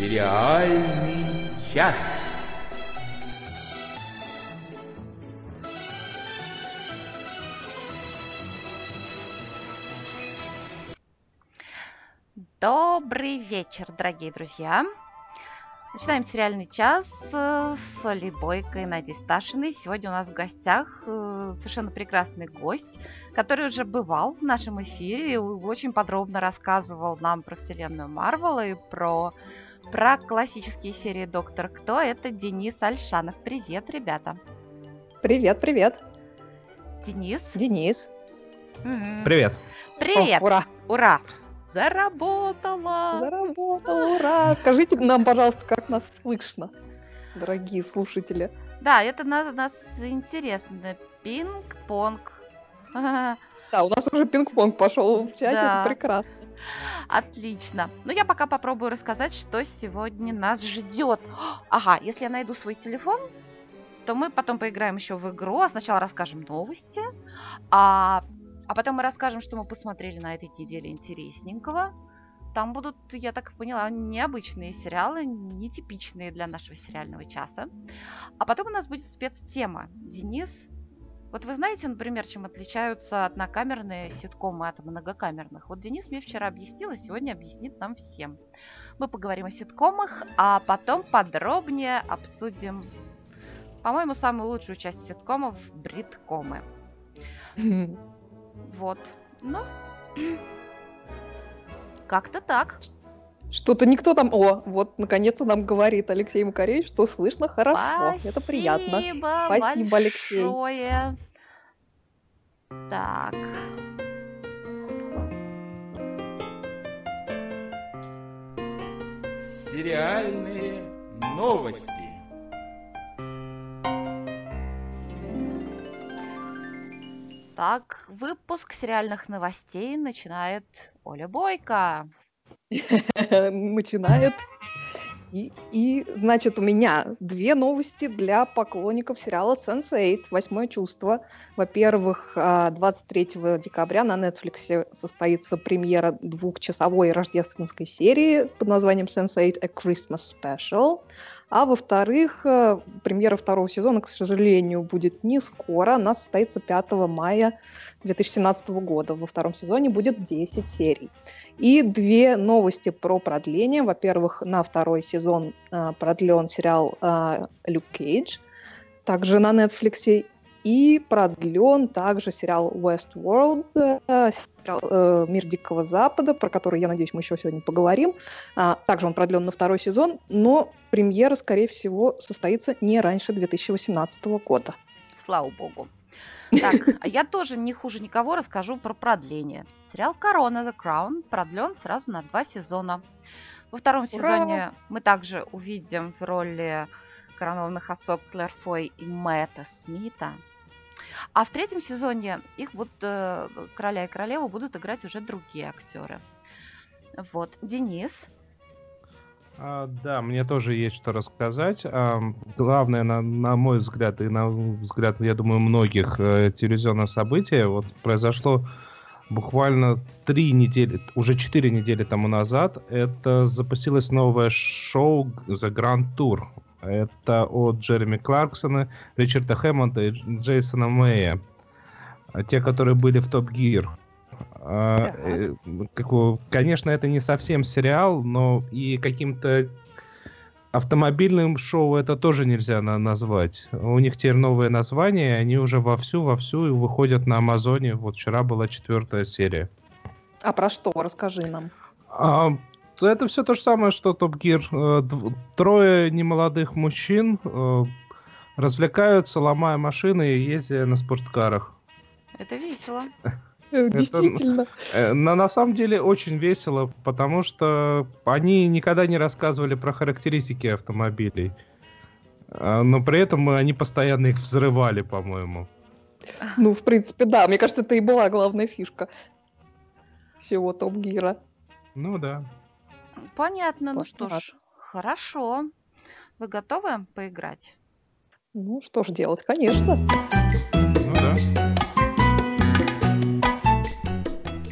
Сериальный час. Добрый вечер, дорогие друзья. Начинаем сериальный час с Олей Бойко и Надей Сташиной. Сегодня у нас в гостях совершенно прекрасный гость, который уже бывал в нашем эфире и очень подробно рассказывал нам про вселенную Марвел и про классические серии «Доктор Кто». Это Денис Ольшанов. Привет, ребята. Привет, привет. Денис. Денис. Привет. Привет. О, ура. Ура. Заработала! Заработала, ура! Скажите нам, пожалуйста, как нас слышно, дорогие слушатели. Да, это нас интересно. Пинг-понг. Да, у нас уже пинг-понг пошел в чате, да. Это прекрасно. Отлично. Ну, я пока попробую рассказать, что сегодня нас ждет. Ага, если я найду свой телефон, то мы потом поиграем еще в игру. Сначала расскажем новости, а потом мы расскажем, что мы посмотрели на этой неделе интересненького. Там будут, я так поняла, необычные сериалы, нетипичные для нашего сериального часа. А потом у нас будет спецтема. Денис, вот вы знаете, например, чем отличаются однокамерные ситкомы от многокамерных? Вот Денис мне вчера объяснил, и сегодня объяснит нам всем. Мы поговорим о ситкомах, а потом подробнее обсудим, по-моему, самую лучшую часть ситкомов – бриткомы. Вот, ну, как-то так. Что-то никто там... О, вот, наконец-то нам говорит Алексей Макаревич, что слышно хорошо. Спасибо. Это приятно. Спасибо, Алексей. Большое. Так. Сериальные новости. Так, выпуск сериальных новостей начинает Оля Бойко. Начинает. И, значит, у меня две новости для поклонников сериала Sense8 «Восьмое чувство». Во-первых, 23 декабря на Netflix состоится премьера двухчасовой рождественской серии под названием Sense8 A Christmas Special. А во-вторых, премьера второго сезона, к сожалению, будет не скоро. Она состоится 5 мая 2017 года. Во втором сезоне будет 10 серий. И две новости про продление. Во-первых, на второй сезон продлен сериал «Люк Кейдж», также на Netflix. И продлен также сериал Westworld, сериал «Мир Дикого Запада», про который, я надеюсь, мы еще сегодня поговорим. Также он продлен на второй сезон, но премьера, скорее всего, состоится не раньше 2018 года. Слава богу. Так, я тоже не хуже никого расскажу про продление. Сериал «Корона» The Crown продлен сразу на 2 сезона. Во втором сезоне мы также увидим в роли коронованных особ Клэр Фой и Мэтта Смита. А в третьем сезоне их будут, короля и королеву будут играть уже другие актеры. Вот, Денис. Да, мне тоже есть что рассказать. Главное, на мой взгляд, и на взгляд, я думаю, многих телевизионное событие, вот произошло буквально 3 недели, уже 4 недели тому назад, это запустилось новое шоу The Grand Tour. Это от Джереми Кларксона, Ричарда Хаммонда и Джейсона Мэя. Те, которые были в Top Gear. Конечно, это не совсем сериал, но и каким-то автомобильным шоу это тоже нельзя назвать. У них теперь новое название, они уже вовсю выходят на Амазоне. Вот вчера была 4-я серия. А про что? Расскажи нам. Это все то же самое, что Top Gear. 3 немолодых мужчин развлекаются, ломая машины и ездя на спорткарах. Это весело. Действительно. На самом деле очень весело, потому что они никогда не рассказывали про характеристики автомобилей. Но при этом они постоянно их взрывали, по-моему. Ну, в принципе, да. Мне кажется, это и была главная фишка всего Top Gear. Ну да. Понятно, ну что ж, хорошо. Вы готовы поиграть? Ну что ж делать, конечно. Ну да.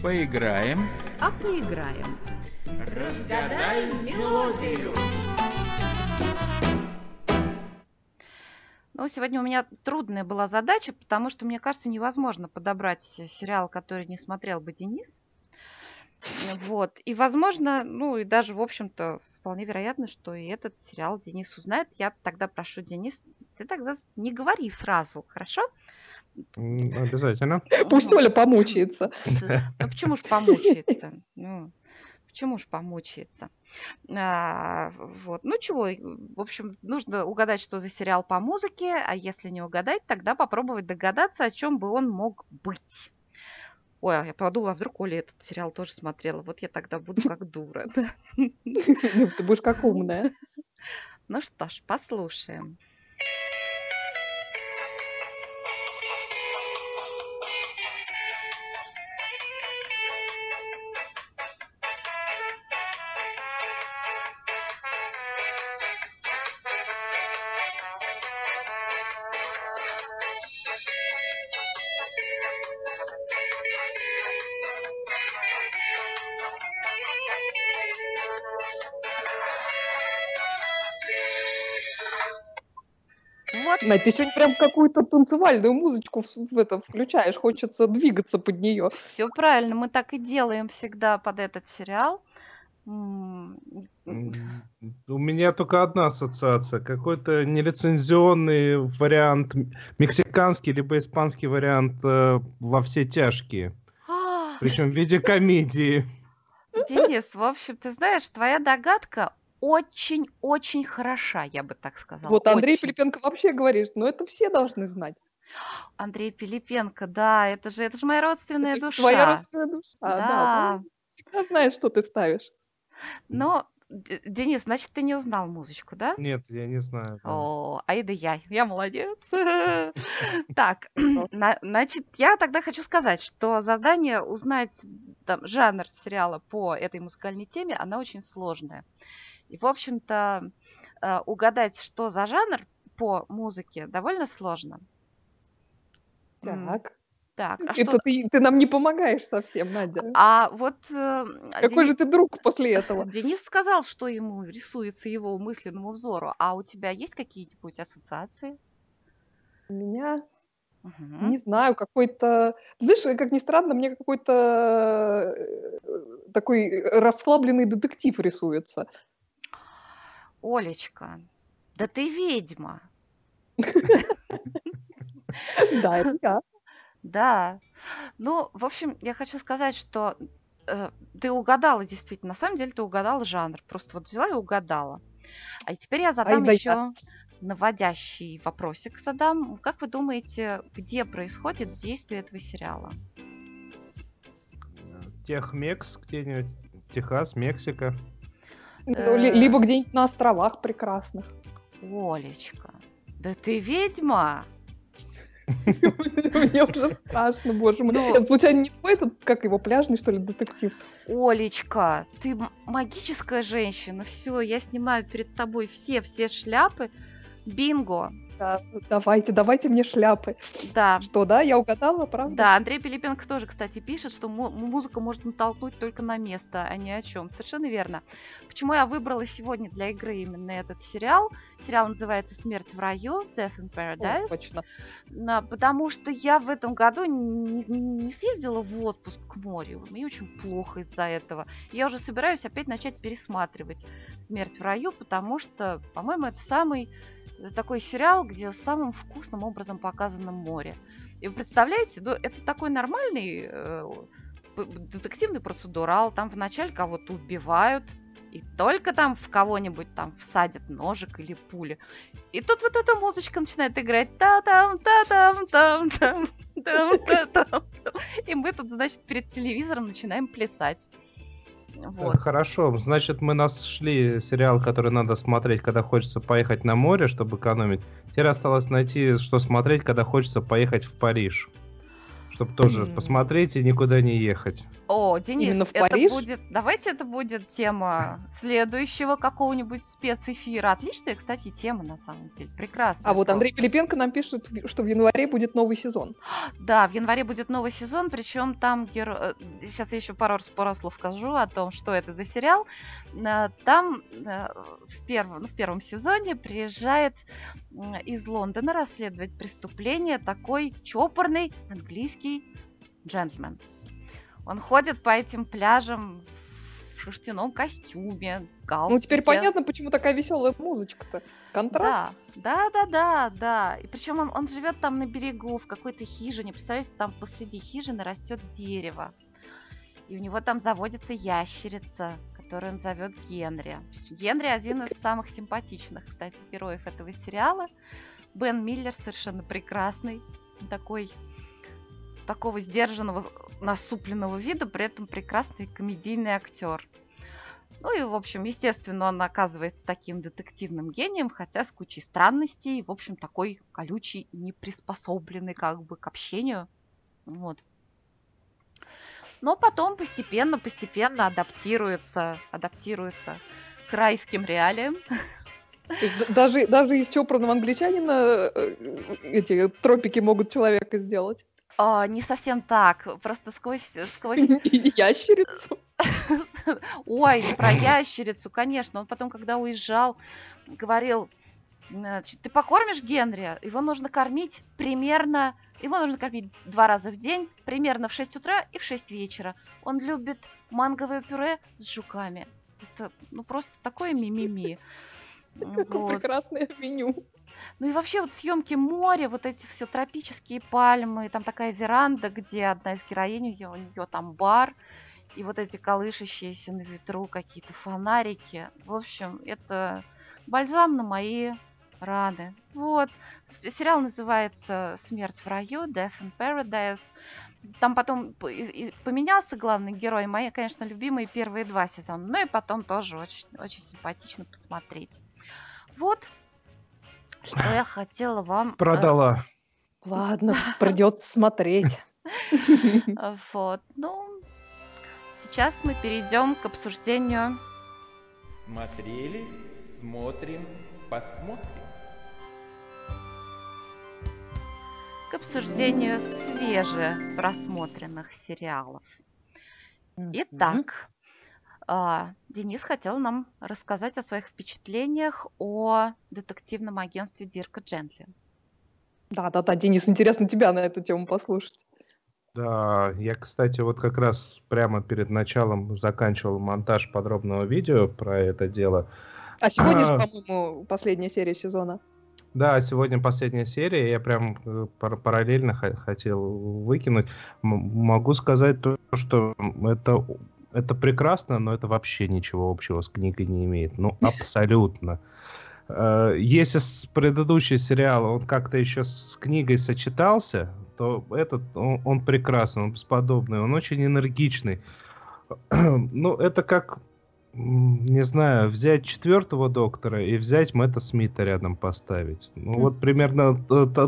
Поиграем. А поиграем. Разгадай мелодию. Ну, сегодня у меня трудная была задача, потому что, мне кажется, невозможно подобрать сериал, который не смотрел бы Денис. Вот. И, возможно, ну и даже, в общем-то, вполне вероятно, что и этот сериал Денис узнает. Я тогда прошу, Денис, ты тогда не говори сразу, хорошо? Обязательно. Пусть Оля помучается. Ну почему ж помучается? Вот. Ну чего, в общем, нужно угадать, что за сериал по музыке, а если не угадать, тогда попробовать догадаться, о чем бы он мог быть. Ой, я подумала, а вдруг Оля этот сериал тоже смотрела. Вот я тогда буду как дура. Ты будешь как умная. Ну что ж, послушаем. Надь, ты сегодня прям какую-то танцевальную музычку в это включаешь, хочется двигаться под нее. Все правильно, мы так и делаем всегда под этот сериал. У меня только одна ассоциация, какой-то нелицензионный вариант, мексиканский либо испанский вариант «Во все тяжкие», причем в виде комедии. Денис, в общем, ты знаешь, твоя догадка очень-очень хороша, я бы так сказала. Вот Андрей Пилипенко вообще говорит, но это все должны знать. Андрей Пилипенко, да, это же моя родственная душа. Твоя родственная душа, да. Всегда знаешь, что ты ставишь. Но, Денис, значит, ты не узнал музычку, да? Нет, я не знаю. О, ай да я молодец. Так, значит, я тогда хочу сказать, что задание узнать жанр сериала по этой музыкальной теме, она очень сложная. И, в общем-то, угадать, что за жанр по музыке, довольно сложно. Так. А это что... ты нам не помогаешь совсем, Надя. А вот... Какой Денис... же ты друг после этого? Денис сказал, что ему рисуется его мысленному взору. А у тебя есть какие-нибудь ассоциации? У меня... Не знаю, какой-то... Знаешь, как ни странно, мне какой-то такой расслабленный детектив рисуется. Олечка, да ты ведьма. Да, это я. Да. Ну, в общем, я хочу сказать, что ты угадала действительно. На самом деле ты угадала жанр. Просто вот взяла и угадала. А теперь я задам еще... наводящий вопросик задам. Как вы думаете, где происходит действие этого сериала? Техмекс, где-нибудь Техас, Мексика. Либо где-нибудь на островах прекрасных. Олечка, да ты ведьма! Мне уже страшно, боже мой. Случайно не твой этот, как его, пляжный, что ли, детектив? Олечка, ты магическая женщина. Все, я снимаю перед тобой все шляпы. Бинго. Да, давайте мне шляпы. Да. Что, да, я угадала, правда? Да, Андрей Пилипенко тоже, кстати, пишет, что музыка может натолкнуть только на место, а не о чем. Совершенно верно. Почему я выбрала сегодня для игры именно этот сериал? Сериал называется «Смерть в раю», Death in Paradise. О, точно. Потому что я в этом году не съездила в отпуск к морю. Мне очень плохо из-за этого. Я уже собираюсь опять начать пересматривать «Смерть в раю», потому что, по-моему, это самый... такой сериал, где самым вкусным образом показано море. И вы представляете, ну, это такой нормальный детективный процедурал. Там вначале кого-то убивают, и только там в кого-нибудь там всадят ножик или пули. И тут вот эта музычка начинает играть. Та-там, та-там, там-там, там-там. И мы тут, значит, перед телевизором начинаем плясать. Вот. Хорошо, значит, мы нашли сериал, который надо смотреть, когда хочется поехать на море, чтобы экономить. Теперь осталось найти, что смотреть, когда хочется поехать в Париж, чтобы тоже посмотреть и никуда не ехать. О, Денис, это будет... Давайте это будет тема следующего какого-нибудь спецэфира. Отличная, кстати, тема, на самом деле. Прекрасно. А вот Андрей Пилипенко нам пишет, что в январе будет новый сезон. Да, в январе будет новый сезон, причем там... Сейчас я еще пару слов скажу о том, что это за сериал. Там в первом сезоне приезжает из Лондона расследовать преступление такой чопорный английский джентльмен. Он ходит по этим пляжам в шерстяном костюме, галстуке. Ну, теперь понятно, почему такая веселая музычка-то. Контраст. Да. И причем он живет там на берегу, в какой-то хижине. Представляете, там посреди хижины растет дерево. И у него там заводится ящерица, которую он зовет Генри. Генри один из самых симпатичных, кстати, героев этого сериала. Бен Миллер совершенно прекрасный. Такого сдержанного, насупленного вида, при этом прекрасный комедийный актер. Ну и, в общем, естественно, он оказывается таким детективным гением, хотя с кучей странностей, в общем, такой колючий, неприспособленный как бы к общению. Вот. Но потом постепенно адаптируется к райским реалиям. То есть даже из чопорного англичанина эти тропики могут человека сделать. Не совсем так. Просто сквозь... Ящерицу? Ой, про ящерицу, конечно. Он потом, когда уезжал, говорил: ты покормишь Генри? Его нужно кормить 2 раза в день, примерно в 6 утра и в 6 вечера. Он любит манговое пюре с жуками. Это просто такое мимими. Какое прекрасное меню. Ну и вообще съемки моря, эти все тропические пальмы, там такая веранда, где одна из героинь, у нее там бар, и эти колышащиеся на ветру какие-то фонарики. В общем, это бальзам на мои раны. Вот. Сериал называется «Смерть в раю», Death in Paradise. Там потом поменялся главный герой. Мои, конечно, любимые первые 2 сезона. Но и потом тоже очень, очень симпатично посмотреть. Вот. Что я хотела вам... Продала. Ладно, придется смотреть. Вот. Сейчас мы перейдем к обсуждению. Смотрели, смотрим, посмотрим. К обсуждению свежепросмотренных сериалов. Итак, Денис хотел нам рассказать о своих впечатлениях о детективном агентстве Дирка Джентли. Да, Денис, интересно тебя на эту тему послушать. Да, я, кстати, как раз прямо перед началом заканчивал монтаж подробного видео про это дело. А сегодня же, по-моему, последняя серия сезона. Да, сегодня последняя серия, я прям параллельно хотел выкинуть. Могу сказать то, что это прекрасно, но это вообще ничего общего с книгой не имеет. Абсолютно. Если с предыдущего сериала он как-то еще с книгой сочетался, то этот он прекрасный, он бесподобный, он очень энергичный. Это как... не знаю, взять 4-го доктора и взять Мэтта Смита рядом поставить. Примерно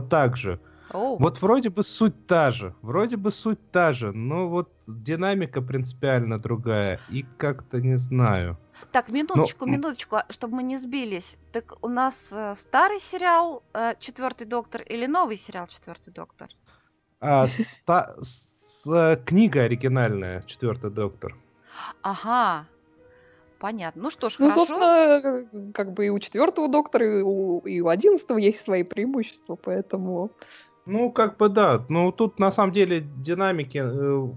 так же. Oh. Вроде бы суть та же, но динамика принципиально другая. И как-то не знаю. Так, минуточку, чтобы мы не сбились. Так у нас старый сериал «Четвертый доктор» или новый сериал «Четвертый доктор»? Книга оригинальная «Четвертый доктор». Ага. Понятно. Хорошо. Собственно, и у 4-го доктора, и у 11-го есть свои преимущества, поэтому... Да. Тут, на самом деле, динамики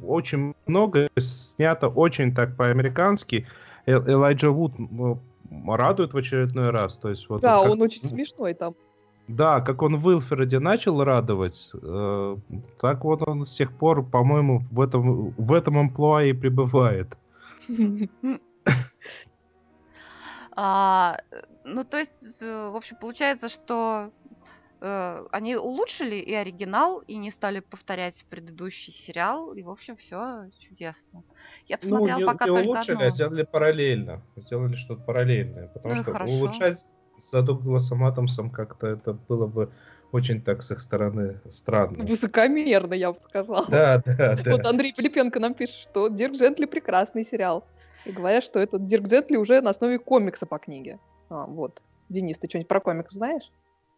очень много, снято очень так по-американски. Элайджа Вуд радует в очередной раз. То есть, да, он очень смешной там. Да, как он в Уилфреде начал радовать, так он с тех пор, по-моему, в этом амплуа и пребывает. Получается, что они улучшили и оригинал, и не стали повторять предыдущий сериал, и, в общем, все чудесно. Я посмотрела пока только одно. Не улучшили, а сделали параллельно. Сделали что-то параллельное, потому что улучшать с Дугласом Адамсом как-то это было бы очень так с их стороны странно. Высокомерно, я бы сказала. Да. Вот Андрей Пилипенко нам пишет, что «Дирк Джентли» — прекрасный сериал. И говорят, что этот «Дирк Джентли» уже на основе комикса по книге. Вот. Денис, ты что-нибудь про комикс знаешь?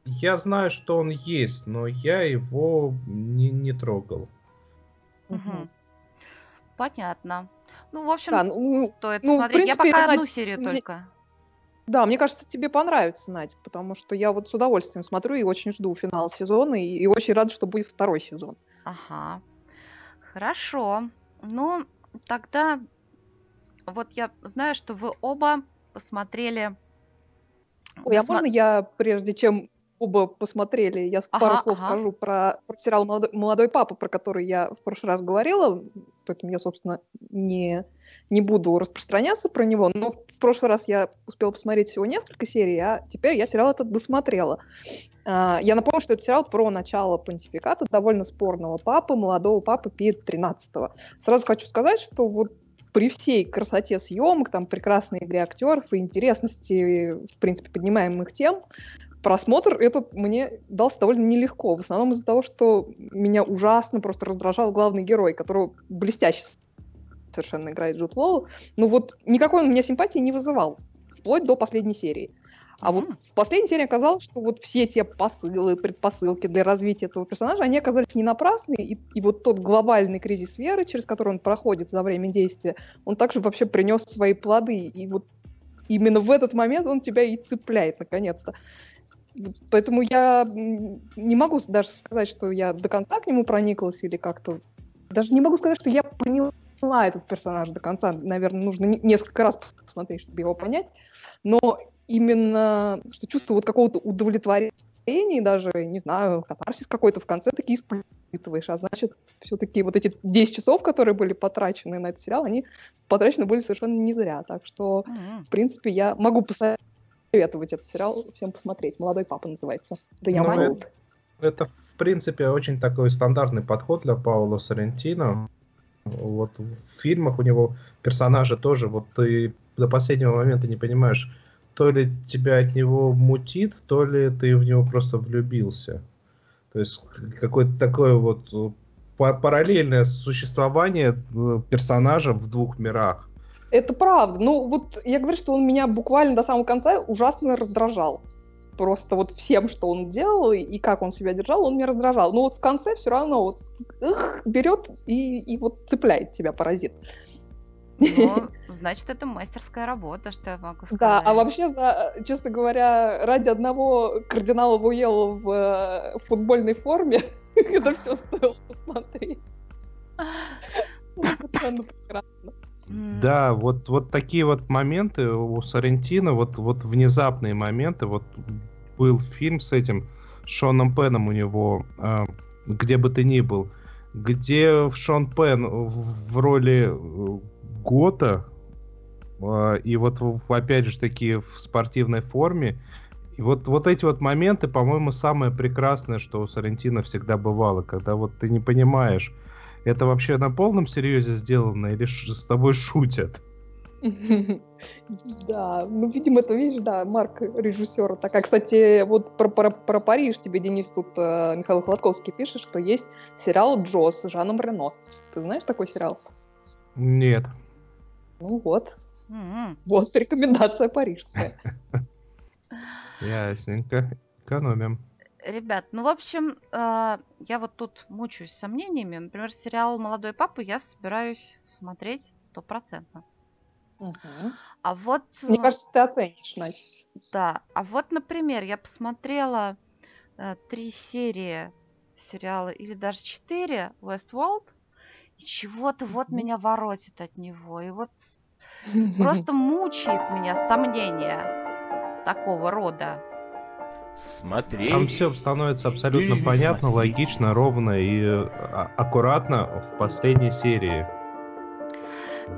Я знаю, что он есть, но я его не трогал. Угу. Понятно. Ну, в общем, стоит смотреть. Я пока одну серию только. Да, мне кажется, тебе понравится, Надь, потому что я вот с удовольствием смотрю и очень жду финал сезона, и очень рада, что будет второй сезон. Ага, хорошо. Ну, тогда вот я знаю, что вы оба посмотрели... Ой, можно я, прежде чем оба посмотрели, я пару слов скажу про сериал «Молодой папа», про который я в прошлый раз говорила, поэтому я, собственно, не буду распространяться про него, но в прошлый раз я успела посмотреть всего несколько серий, а теперь я сериал этот досмотрела. Я напомню, что это сериал про начало понтификата довольно спорного папы, молодого папы Пия XIII. Сразу хочу сказать, что вот при всей красоте съемок, там, прекрасной игре актеров и интересности, в принципе, поднимаемых тем, просмотр этот мне дался довольно нелегко. В основном из-за того, что меня ужасно просто раздражал главный герой, которого блестяще совершенно играет Джуд Лоу. Ну вот никакой он у меня симпатии не вызывал, вплоть до последней серии. А вот в последней серии оказалось, что вот все те посылы, предпосылки для развития этого персонажа, они оказались не напрасны, и вот тот глобальный кризис веры, через который он проходит за время действия, он также вообще принес свои плоды, и вот именно в этот момент он тебя и цепляет, наконец-то. Поэтому я не могу даже сказать, что я до конца к нему прониклась или как-то... Даже не могу сказать, что я поняла этот персонаж до конца. Наверное, нужно несколько раз посмотреть, чтобы его понять. Но именно что чувство вот какого-то удовлетворения, даже, не знаю, катарсис какой-то в конце таки испытываешь. А значит, все-таки вот эти 10 часов, которые были потрачены на этот сериал, они потрачены были совершенно не зря. Так что, в принципе, я могу советовать этот сериал всем посмотреть. «Молодой папа» называется. The Young Pope. Это, в принципе, очень такой стандартный подход для Паоло Соррентино. Вот в фильмах у него персонажи тоже, вот ты до последнего момента не понимаешь, то ли тебя от него мутит, то ли ты в него просто влюбился. То есть какое-то такое вот параллельное существование персонажа в двух мирах. Это правда. Ну, вот я говорю, что он меня буквально до самого конца ужасно раздражал. Просто вот всем, что он делал и как он себя держал, он меня раздражал. Но вот в конце все равно вот берет и вот цепляет тебя, паразит. Ну, значит, это мастерская работа, что я могу сказать. Да, а вообще, честно говоря, ради одного кардинала Вуэлла в футбольной форме это все стоило посмотреть. Совершенно прекрасно. Да, вот такие вот моменты у Соррентино, вот внезапные моменты. Вот был фильм с этим Шоном Пеном у него «Где бы ты ни был», где Шон Пен в роли Гота, и вот опять же таки в спортивной форме. И вот эти вот моменты, по-моему, самое прекрасное, что у Соррентино всегда бывало, когда вот ты не понимаешь, это вообще на полном серьезе сделано или с тобой шутят? Да, ну, видимо, это, видишь, да, Марк, режиссер. Так, а, кстати, вот про Париж тебе, Денис, тут Михаил Холодковский пишет, что есть сериал «Джо» с Жаном Рено. Ты знаешь такой сериал? Нет. Ну вот. Вот рекомендация парижская. Ясненько. Экономим. Ребят, ну, в общем, я вот тут мучаюсь сомнениями. Например, сериал «Молодой папа» я собираюсь смотреть 100%. А вот... Мне кажется, ты оценишь, Надь. Да. А вот, например, я посмотрела 3 серии сериала, или даже 4, «Westworld», и чего-то вот меня воротит от него. И вот просто мучает меня сомнения такого рода. Смотри. Там все становится абсолютно понятно, логично, ровно и аккуратно в последней серии.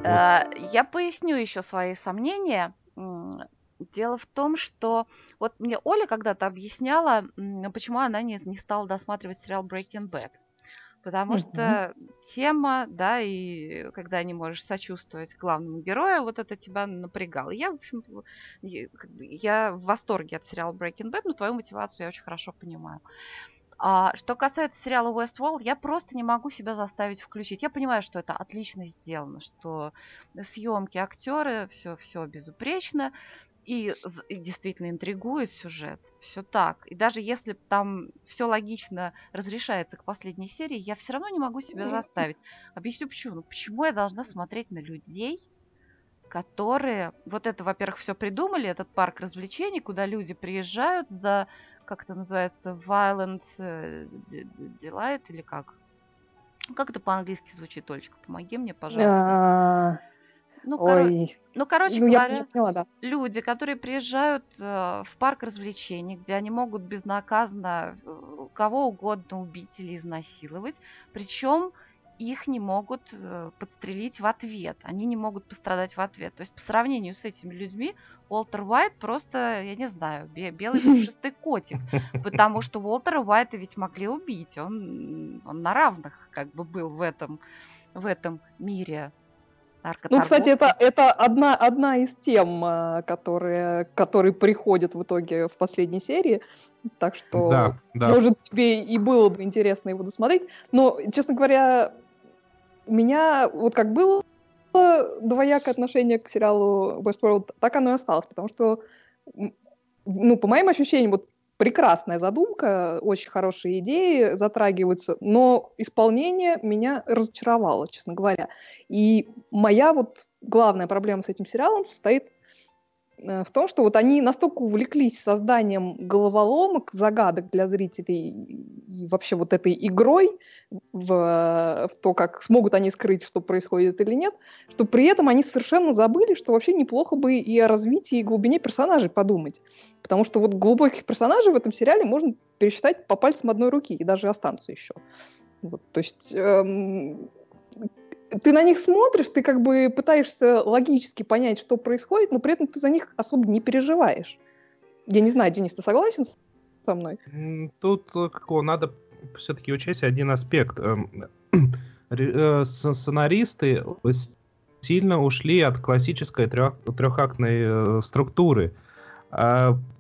Я поясню еще свои сомнения. Дело в том, что вот мне Оля когда-то объясняла, почему она не стала досматривать сериал Breaking Bad. потому что тема, да, и когда не можешь сочувствовать главному герою, вот это тебя напрягало. Я, в общем, я в восторге от сериала Breaking Bad, но твою мотивацию я очень хорошо понимаю. А что касается сериала Westworld, я просто не могу себя заставить включить. Я понимаю, что это отлично сделано, что съемки, актеры, все безупречно. И действительно интригует сюжет. Все так. И даже если там все логично разрешается к последней серии, я все равно не могу себя заставить. Объясню почему. Ну, почему я должна смотреть на людей, которые... Вот это, во-первых, все придумали, этот парк развлечений, куда люди приезжают за, как это называется, violent delight или как? Как это по-английски звучит, Олечка? Помоги мне, пожалуйста. Короче говоря, поняла, да. Люди, которые приезжают в парк развлечений, где они могут безнаказанно кого угодно убить или изнасиловать, причем их не могут подстрелить в ответ, они не могут пострадать в ответ. То есть по сравнению с этими людьми Уолтер Уайт просто, я не знаю, белый пушистый котик, потому что Уолтера Уайта ведь могли убить, он на равных как бы был в этом мире. Ну, кстати, это одна из тем, которые приходят в итоге в последней серии, так что, да. Может, тебе и было бы интересно его досмотреть, но, честно говоря, у меня вот как было двоякое отношение к сериалу Westworld, так оно и осталось, потому что, ну, по моим ощущениям, вот прекрасная задумка, очень хорошие идеи затрагиваются, но исполнение меня разочаровало, честно говоря. И моя вот главная проблема с этим сериалом состоит в том, что вот они настолько увлеклись созданием головоломок, загадок для зрителей и вообще вот этой игрой в то, как смогут они скрыть, что происходит или нет, что при этом они совершенно забыли, что вообще неплохо бы и о развитии и глубине персонажей подумать. Потому что вот глубоких персонажей в этом сериале можно пересчитать по пальцам одной руки, и даже останутся еще. Вот, то есть... Ты на них смотришь, ты как бы пытаешься логически понять, что происходит, но при этом ты за них особо не переживаешь. Я не знаю, Денис, ты согласен со мной? Тут надо все-таки учесть один аспект. Сценаристы сильно ушли от классической трехактной структуры.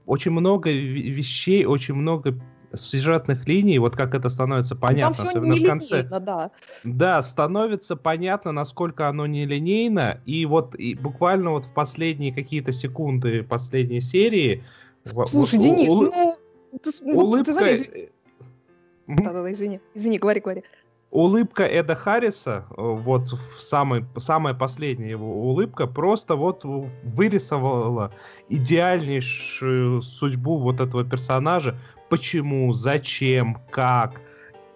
Очень много вещей, очень много сюжетных линий, вот как это становится понятно, там особенно в конце. Да, становится понятно, насколько оно нелинейно, и буквально вот в последние какие-то секунды последней серии... Слушай, Денис, улыбка... Извини, говори. Улыбка Эда Харриса, вот самая последняя его улыбка, просто вот вырисовала идеальнейшую судьбу вот этого персонажа. Почему, зачем, как?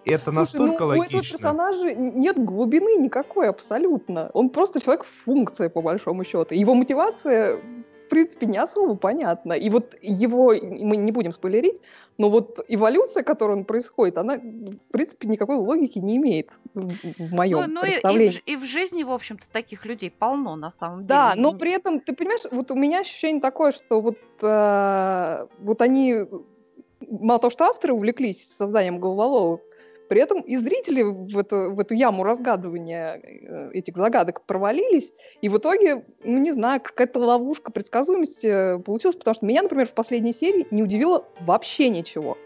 Это настолько логично. У этого персонажа нет глубины никакой абсолютно. Он просто человек в функции, по большому счету. Его мотивация, в принципе, не особо понятна. И вот его, мы не будем спойлерить, но вот эволюция, которая происходит, она, в принципе, никакой логики не имеет в моем представлении. И в жизни, в общем-то, таких людей полно, на самом деле. Да, но при этом, ты понимаешь, вот у меня ощущение такое, что вот они... Мало того, что авторы увлеклись созданием головоломок, при этом и зрители в эту яму разгадывания этих загадок провалились, и в итоге, не знаю, какая-то ловушка предсказуемости получилась, потому что меня, например, в последней серии не удивило вообще ничего.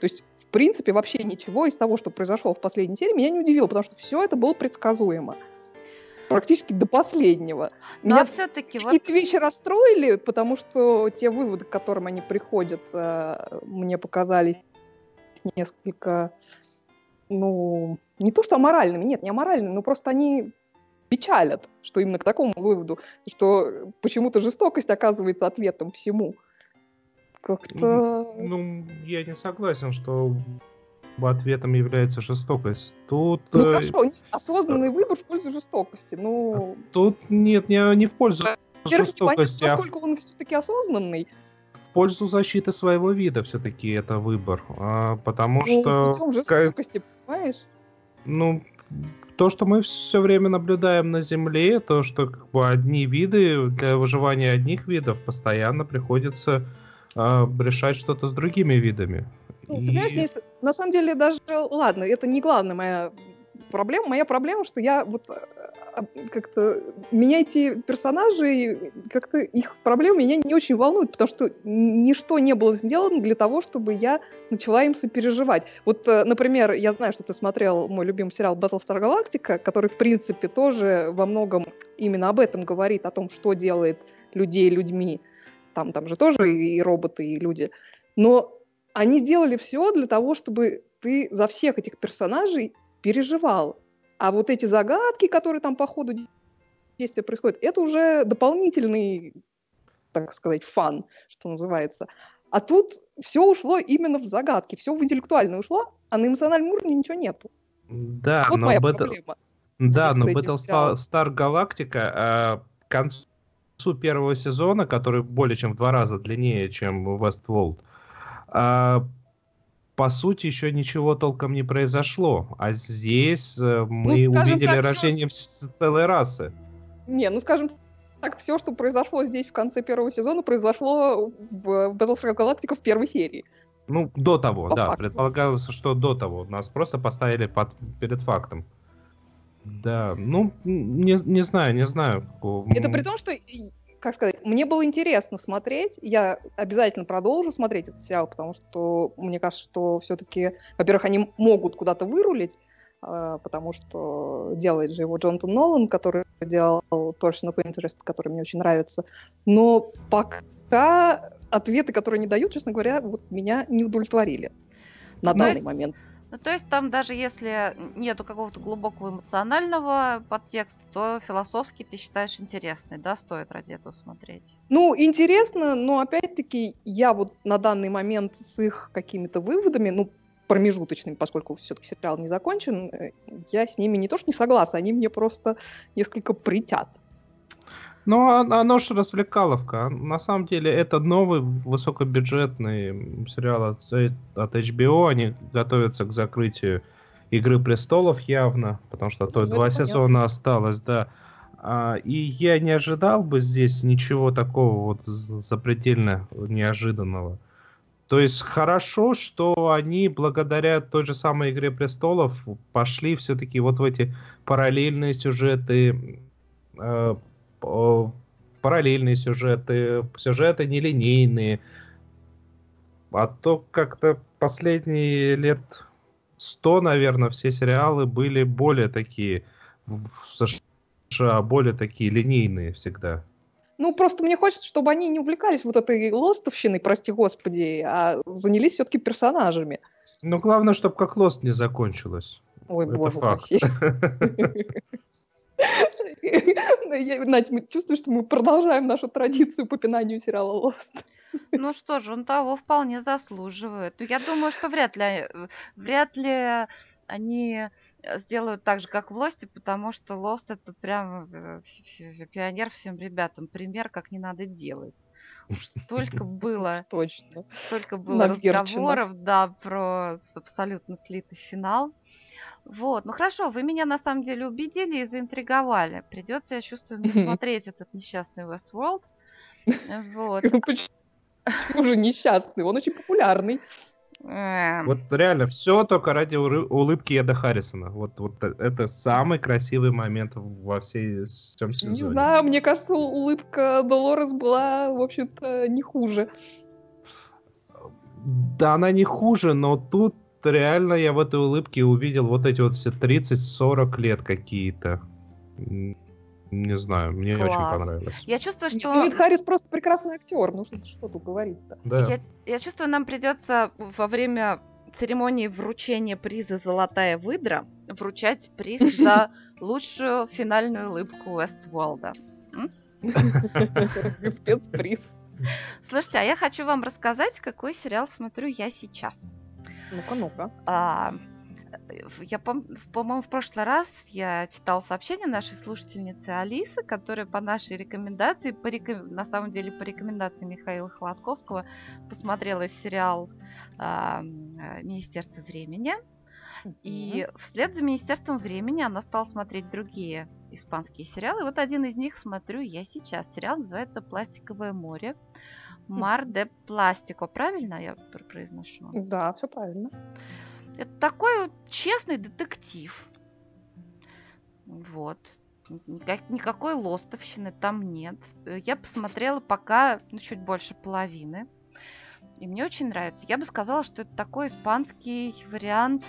То есть, в принципе, вообще ничего из того, что произошло в последней серии, меня не удивило, потому что все это было предсказуемо. Практически до последнего. Меня все-таки какие-то вещи расстроили, потому что те выводы, к которым они приходят, мне показались несколько, не то что аморальными, нет, не аморальными, но просто они печалят, что именно к такому выводу, что почему-то жестокость оказывается ответом всему. Как-то... Я не согласен, что... ответом является жестокость. Тут... хорошо, осознанный выбор в пользу жестокости. Тут нет, не в пользу жестокости. Поскольку он все-таки осознанный. В пользу защиты своего вида все-таки это выбор. Потому что... путем жестокости, понимаешь? То, что мы все время наблюдаем на Земле, то, что одни виды, для выживания одних видов постоянно приходится решать что-то с другими видами. Ты понимаешь, Денис, на самом деле даже, ладно, это не главная моя проблема. Моя проблема, что я вот как-то... Меня эти персонажи, как-то их проблемы меня не очень волнуют, потому что ничто не было сделано для того, чтобы я начала им сопереживать. Вот, например, я знаю, что ты смотрел мой любимый сериал «Battlestar Galactica», который, в принципе, тоже во многом именно об этом говорит, о том, что делает людей людьми. Там же тоже и роботы, и люди. Но они сделали все для того, чтобы ты за всех этих персонажей переживал. А вот эти загадки, которые там по ходу действия происходят, это уже дополнительный, так сказать, фан, что называется. А тут все ушло именно в загадки, все в интеллектуальное ушло, а на эмоциональном уровне ничего нету. Да, вот но моя проблема. Да, но Battlestar Galactica к концу первого сезона, который более чем в 2 раза длиннее, чем Westworld, по сути, еще ничего толком не произошло. А здесь мы увидели рождение целой расы. Не, скажем так, все, что произошло здесь в конце первого сезона, произошло в Battlestar Galactica в первой серии. До того, по да. Факту. Предполагалось, что до того. Нас просто поставили перед фактом. Да, не знаю. Это при том, что... Как сказать, мне было интересно смотреть, я обязательно продолжу смотреть этот сериал, потому что мне кажется, что все-таки, во-первых, они могут куда-то вырулить, потому что делает же его Джонатан Нолан, который делал Person of Interest, который мне очень нравится, но пока ответы, которые они дают, честно говоря, меня не удовлетворили на данный момент. То есть там даже если нету какого-то глубокого эмоционального подтекста, то философский ты считаешь интересный, да, стоит ради этого смотреть? Интересно, но опять-таки я на данный момент с их какими-то выводами, промежуточными, поскольку все-таки сериал не закончен, я с ними не то что не согласна, они мне просто несколько притят. Оно же развлекаловка. На самом деле, это новый высокобюджетный сериал от HBO. Они готовятся к закрытию «Игры престолов» явно, потому что то 2 сезона осталось, да. И я не ожидал бы здесь ничего такого запредельно неожиданного. То есть хорошо, что они благодаря той же самой «Игре престолов» пошли все-таки в эти параллельные сюжеты, сюжеты нелинейные. А то как-то последние лет 100, наверное, все сериалы были более такие в США, более такие линейные всегда. Просто мне хочется, чтобы они не увлекались этой лостовщиной, прости господи, а занялись все-таки персонажами. Главное, чтобы как Лост не закончилось. Ой, это боже упаси. Надь, чувствую, что мы продолжаем нашу традицию по пинанию сериала «Лост». Что же, он того вполне заслуживает. Я думаю, что вряд ли они сделают так же, как в «Лосте», потому что «Лост» — это прям пионер всем ребятам. Пример, как не надо делать. Уж столько было разговоров, да, про абсолютно слитый финал. Хорошо, вы меня на самом деле убедили и заинтриговали. Придется, я чувствую, мне смотреть этот несчастный Westworld. Почему же несчастный? Он очень популярный. Реально, все только ради улыбки Эда Харрисона. Это самый красивый момент во всем сезоне. Не знаю, мне кажется, улыбка Долорес была, в общем-то, не хуже. Да, она не хуже, но тут реально я в этой улыбке увидел эти все 30-40 лет какие-то. Не знаю, мне класс. Очень понравилось. Я чувствую, что... Эд Харрис просто прекрасный актер, что тут говорить-то. Да. Я чувствую, нам придется во время церемонии вручения приза «Золотая выдра» вручать приз за лучшую финальную улыбку Westworld'а. Спецприз. Слушайте, а я хочу вам рассказать, какой сериал смотрю я сейчас. Ну-ка. Я, по-моему, в прошлый раз я читала сообщение нашей слушательницы Алисы, которая по нашей рекомендации, на самом деле по рекомендации Михаила Холодковского, посмотрела сериал «Министерство времени». И вслед за «Министерством времени» она стала смотреть другие испанские сериалы. Один из них смотрю я сейчас. Сериал называется «Пластиковое море». Мар де Пластико. Правильно я произношу? Да, все правильно. Это такой честный детектив. Вот. Никакой лостовщины там нет. Я посмотрела пока, ну, чуть больше половины. И мне очень нравится. Я бы сказала, что это такой испанский вариант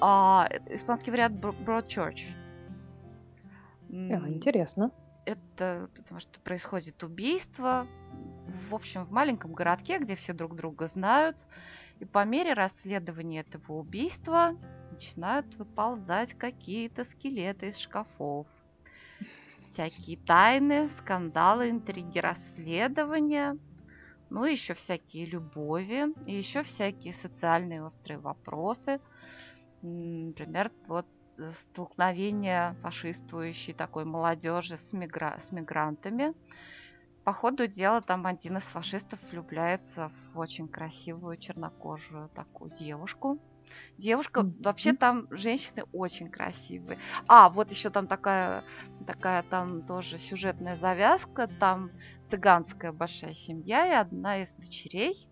Broadchurch. Интересно. Это потому что происходит убийство, в общем, в маленьком городке, где все друг друга знают. И по мере расследования этого убийства начинают выползать какие-то скелеты из шкафов. Всякие тайны, скандалы, интриги, расследования. Ну и еще всякие любови, и еще всякие социальные острые вопросы. Например, вот столкновение фашистующей такой молодежи с мигрантами. По ходу дела там один из фашистов влюбляется в очень красивую чернокожую такую девушку. Вообще там женщины очень красивые. Вот еще там такая там тоже сюжетная завязка. Там цыганская большая семья, и одна из дочерей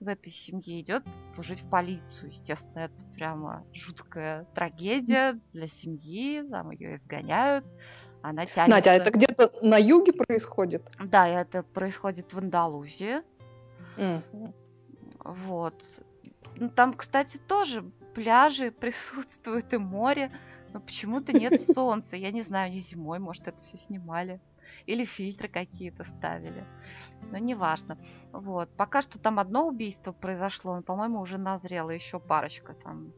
в этой семье идет служить в полицию. Естественно, это прямо жуткая трагедия для семьи. Там ее изгоняют. Она тянется. Надя, это где-то на юге происходит? Да, это происходит в Андалузии. Вот. Там, кстати, тоже пляжи присутствуют и море, но почему-то нет солнца. Я не знаю, не зимой, может, это все снимали. Или фильтры какие-то ставили. Но неважно. Вот. Пока что там одно убийство произошло, но, по-моему, уже назрело еще парочка там.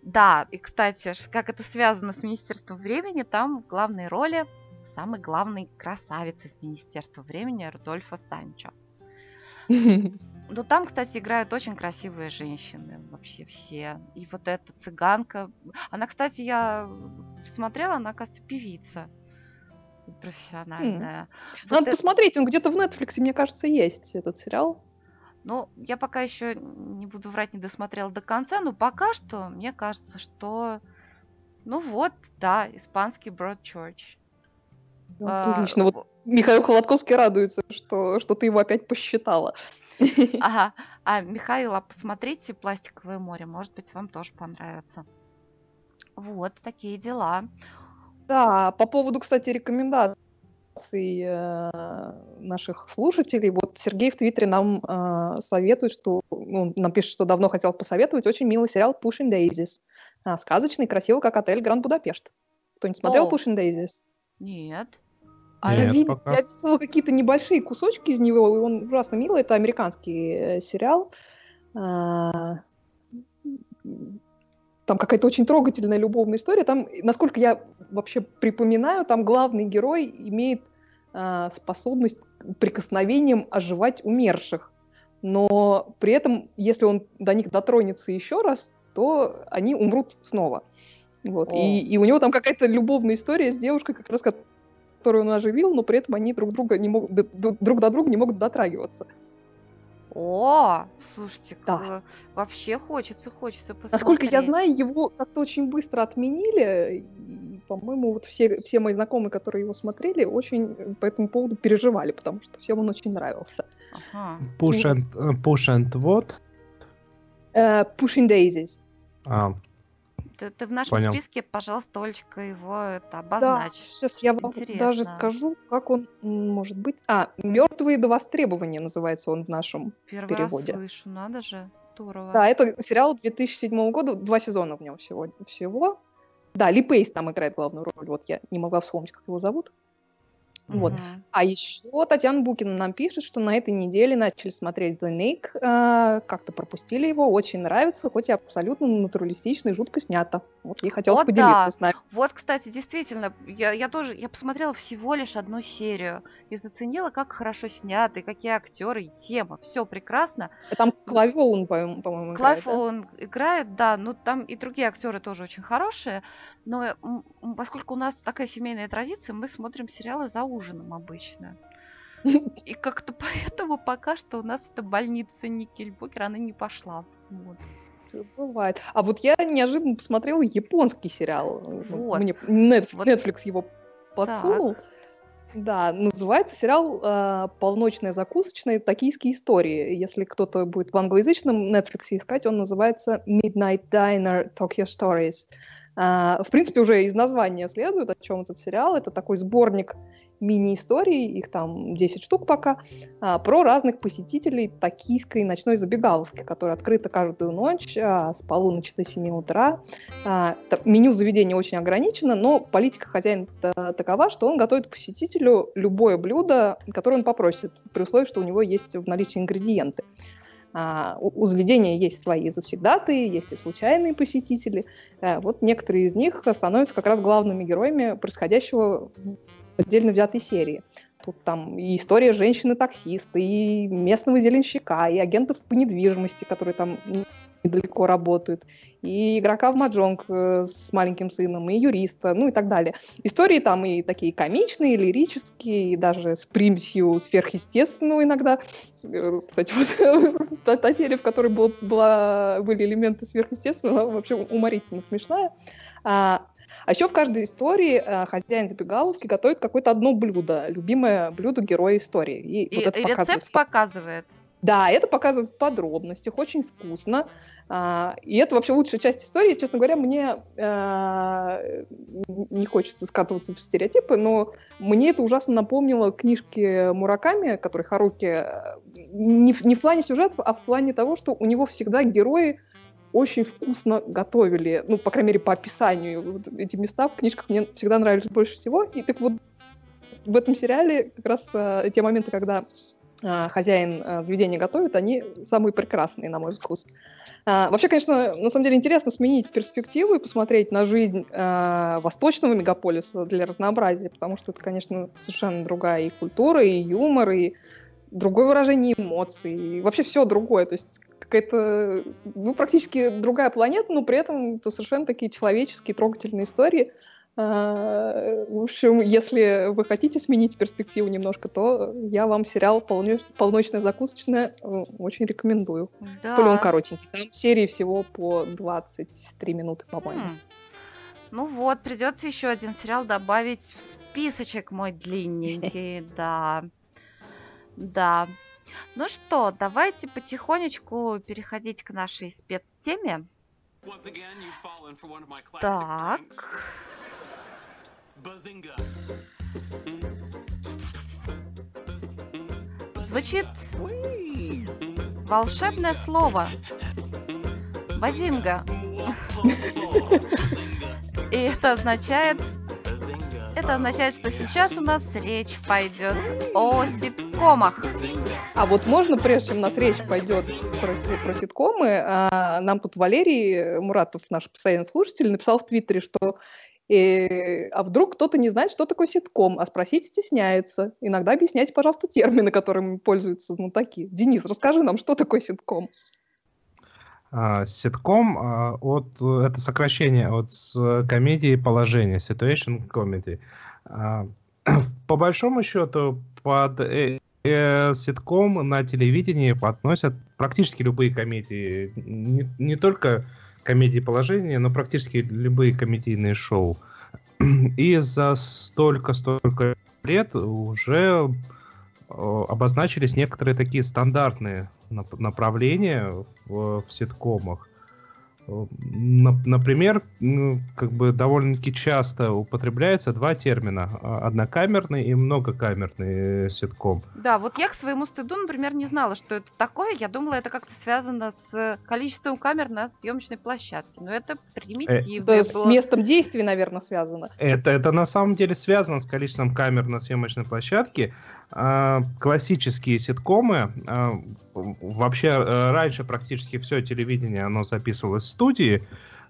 Да, и, кстати, как это связано с Министерством времени, там в главной роли самый главный красавец из Министерства времени Рудольфо Санчо. Но там, кстати, играют очень красивые женщины, вообще все. И вот эта цыганка, она, кстати, я смотрела, она, оказывается, певица профессиональная. Вот надо посмотреть, он где-то в Netflix, мне кажется, есть этот сериал. Ну, я пока еще, не буду врать, не досмотрела до конца, но пока что, мне кажется, что, ну вот, да, испанский Broadchurch. Отлично, вот Михаил Холодковский радуется, что ты его опять посчитала. Ага, Михаил, посмотрите «Пластиковое море», может быть, вам тоже понравится. Вот, такие дела. Да, по поводу, кстати, рекомендаций наших слушателей. Вот Сергей в Твиттере нам советует, нам пишет, что давно хотел посоветовать очень милый сериал Pushing Daisies. Сказочный, красивый, как отель Гранд Будапешт. Кто-нибудь смотрел Pushing Daisies? Нет. Я видела какие-то небольшие кусочки из него, и он ужасно милый. Это американский сериал. Там какая-то очень трогательная любовная история. Там, насколько я вообще припоминаю, там главный герой имеет способность прикосновением оживать умерших. Но при этом, если он до них дотронется еще раз, то они умрут снова. Вот. И у него там какая-то любовная история с девушкой, как раз которую он оживил, но при этом они друг до друга не могут дотрагиваться. Слушайте, да. Вообще хочется посмотреть. Насколько я знаю, его как-то очень быстро отменили. И, по-моему, вот все мои знакомые, которые его смотрели, очень по этому поводу переживали, потому что всем он очень нравился. Ага. Push and what? Pushing Daisies. Ты в нашем списке, пожалуйста, Олечка, его обозначь. Да, сейчас я вам даже скажу, как он может быть. «Мертвые до востребования» называется он в нашем переводе. Первый раз слышу, надо же, здорово. Да, это сериал 2007 года, 2 сезона в нем всего. Да, Ли Пейс там играет главную роль, вот я не могла вспомнить, как его зовут. Вот. А еще Татьяна Букина нам пишет, что на этой неделе начали смотреть The Nick, как-то пропустили его, очень нравится, хоть и абсолютно натуралистично и жутко снято. Вот ей хотелось поделиться с нами. Вот, кстати, действительно, я посмотрела всего лишь одну серию и заценила, как хорошо снято, и какие актеры, и тема, все прекрасно. Там Клайв Оуэн, по-моему, играет. Клайв Оуэн играет, да, но там и другие актеры тоже очень хорошие, но поскольку у нас такая семейная традиция, мы смотрим сериалы за ужином обычно. И как-то поэтому пока что у нас эта больница Никельбокер, она не пошла. Вот. Бывает. А вот я неожиданно посмотрела японский сериал. Вот. Мне Netflix его подсунул. Так. Да, называется сериал «Полночная закусочная. Токийские истории». Если кто-то будет в англоязычном Netflix искать, он называется «Midnight Diner: Tokyo Stories». В принципе, уже из названия следует, о чем этот сериал. Это такой сборник мини-историй, их там 10 штук пока, про разных посетителей токийской ночной забегаловки, которая открыта каждую ночь с полуночи до 7 утра. Меню заведения очень ограничено, но политика хозяина такова, что он готовит посетителю любое блюдо, которое он попросит, при условии, что у него есть в наличии ингредиенты. У заведения есть свои завсегдатые, есть и случайные посетители. Вот некоторые из них становятся как раз главными героями происходящего в отдельно взятой серии. Тут там и история женщины-таксиста, и местного зеленщика, и агентов по недвижимости, которые там недалеко работают, и игрока в маджонг с маленьким сыном, и юриста, ну и так далее. Истории там и такие комичные, и лирические, и даже с примесью сверхъестественного иногда. Кстати, вот та серия, в которой были элементы сверхъестественного, вообще уморительно смешная. А еще в каждой истории хозяин забегаловки готовит какое-то одно блюдо, любимое блюдо героя истории. И рецепт показывает. Да, это показывают в подробностях, очень вкусно. И это вообще лучшая часть истории. Честно говоря, мне не хочется скатываться в стереотипы, но мне это ужасно напомнило книжки Мураками, которые Харуки, не в плане сюжетов, а в плане того, что у него всегда герои очень вкусно готовили. Ну, по крайней мере, по описанию. Вот эти места в книжках мне всегда нравились больше всего. И так вот в этом сериале как раз те моменты, когда хозяин заведения готовит, они самые прекрасные, на мой вкус. Вообще, конечно, на самом деле интересно сменить перспективу и посмотреть на жизнь восточного мегаполиса для разнообразия, потому что это, конечно, совершенно другая и культура, и юмор, и другое выражение эмоций, и вообще все другое. То есть какая-то, практически другая планета, но при этом это совершенно такие человеческие, трогательные истории. В общем, если вы хотите сменить перспективу немножко, то я вам сериал «Полночная закусочная» очень рекомендую. Да. Хоть он коротенький. Там серии всего по 23 минуты, по-моему. Ну вот, придется еще один сериал добавить в списочек мой длинненький. Да. Да. Ну что, давайте потихонечку переходить к нашей спецтеме. Так... Звучит волшебное слово «базинга». И это означает, что сейчас у нас речь пойдет о ситкомах. А вот можно, прежде чем у нас речь пойдет про ситкомы, нам тут Валерий Муратов, наш постоянный слушатель, написал в Твиттере, что а вдруг кто-то не знает, что такое ситком, а спросить стесняется. Иногда объясняйте, пожалуйста, термины, которыми пользуются знатоки. Денис, расскажи нам, что такое ситком. Ситком это сокращение от комедии положения, situation comedy. По большому счету, под ситком на телевидении относят практически любые комедии, не только комедии положения, но практически любые комедийные шоу. И за столько лет уже обозначились некоторые такие стандартные направления в ситкомах. Например, довольно-таки часто употребляется два термина: однокамерный и многокамерный ситком. Да, вот я к своему стыду, например, не знала, что это такое. Я думала, это как-то связано с количеством камер на съемочной площадке. Но это примитивно. Это с местом действия, наверное, связано. Это на самом деле связано с количеством камер на съемочной площадке. Классические ситкомы, вообще раньше практически все телевидение оно записывалось в студии,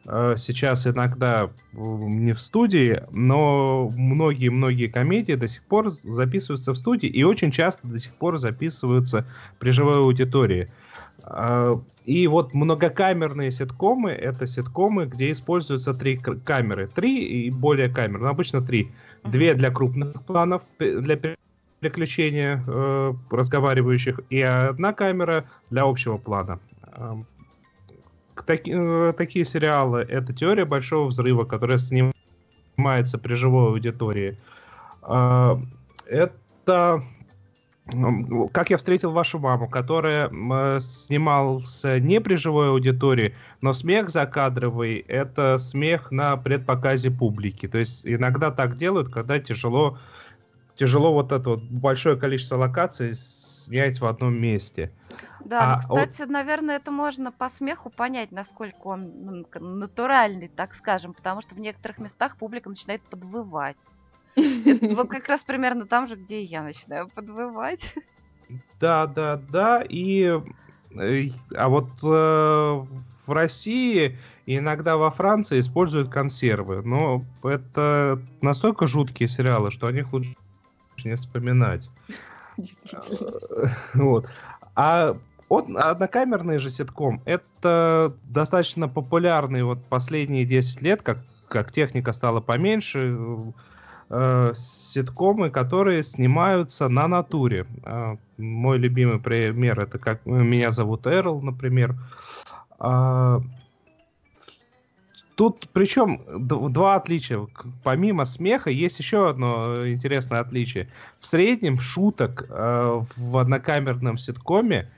сейчас иногда не в студии, но многие комедии до сих пор записываются в студии и очень часто до сих пор записываются при живой аудитории. И вот многокамерные ситкомы — это ситкомы, где используются три камеры, три и более камер, но обычно три, две для крупных планов, для переключения разговаривающих, и одна камера для общего плана. Такие сериалы — это «Теория большого взрыва», которая снимается при живой аудитории. Это «Как я встретил вашу маму», который снимался не при живой аудитории, но смех закадровый — это смех на предпоказе публики. То есть иногда так делают, когда тяжело вот это вот большое количество локаций снять в одном месте. Да, ну, кстати, наверное, это можно по смеху понять, насколько он натуральный, так скажем, потому что в некоторых местах публика начинает подвывать. Это вот как раз примерно там же, где и я начинаю подвывать. Да. А вот в России и иногда во Франции используют консервы. Но это настолько жуткие сериалы, что о них лучше не вспоминать. Вот. Однокамерный же ситком — это достаточно популярный вот последние 10 лет, как техника стала поменьше, ситкомы, которые снимаются на натуре. Мой любимый пример — это «Как меня зовут Эрл», например. Тут причем два отличия. Помимо смеха есть еще одно интересное отличие. В среднем шуток в однокамерном ситкоме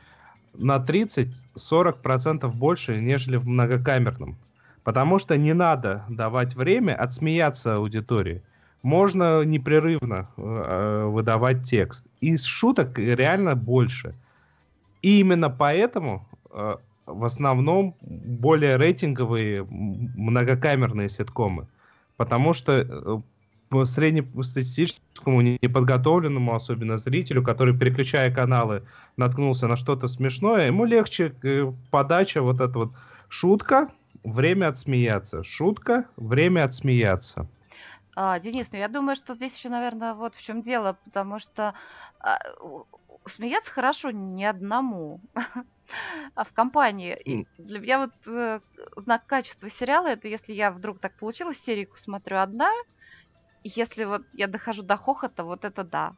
на 30-40% больше, нежели в многокамерном. Потому что не надо давать время отсмеяться аудитории. Можно непрерывно выдавать текст. И шуток реально больше. И именно поэтому в основном более рейтинговые многокамерные ситкомы. Потому что среднестатистическому неподготовленному, особенно зрителю, который, переключая каналы, наткнулся на что-то смешное, ему легче подача вот эта вот шутка, время отсмеяться. Шутка, время отсмеяться. Денис, ну я думаю, что здесь еще, наверное, вот в чем дело, потому что смеяться хорошо не одному, а в компании. И для меня вот знак качества сериала — это если я вдруг так получилось, серийку смотрю одна, если вот я дохожу до хохота, вот это да.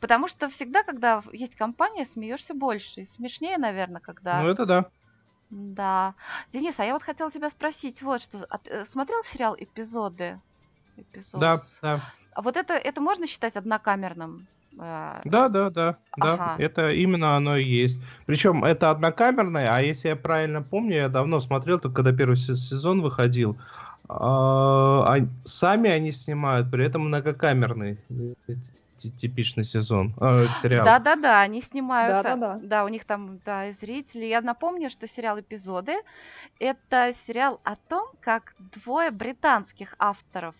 Потому что всегда, когда есть компания, смеешься больше и смешнее, наверное, когда... Ну это да. Да. Денис, а я вот хотела тебя спросить, вот что, смотрел сериал «Эпизоды»? Да. А вот это можно считать однокамерным? Да. Это именно оно и есть. Причем это однокамерное, а если я правильно помню, я давно смотрел, только когда первый сезон выходил, сами они снимают, при этом многокамерный типичный сезон, сериал. Да, они снимают. Да, у них там, да, и зрители. Я напомню, что сериал «Эпизоды» — это сериал о том, как двое британских авторов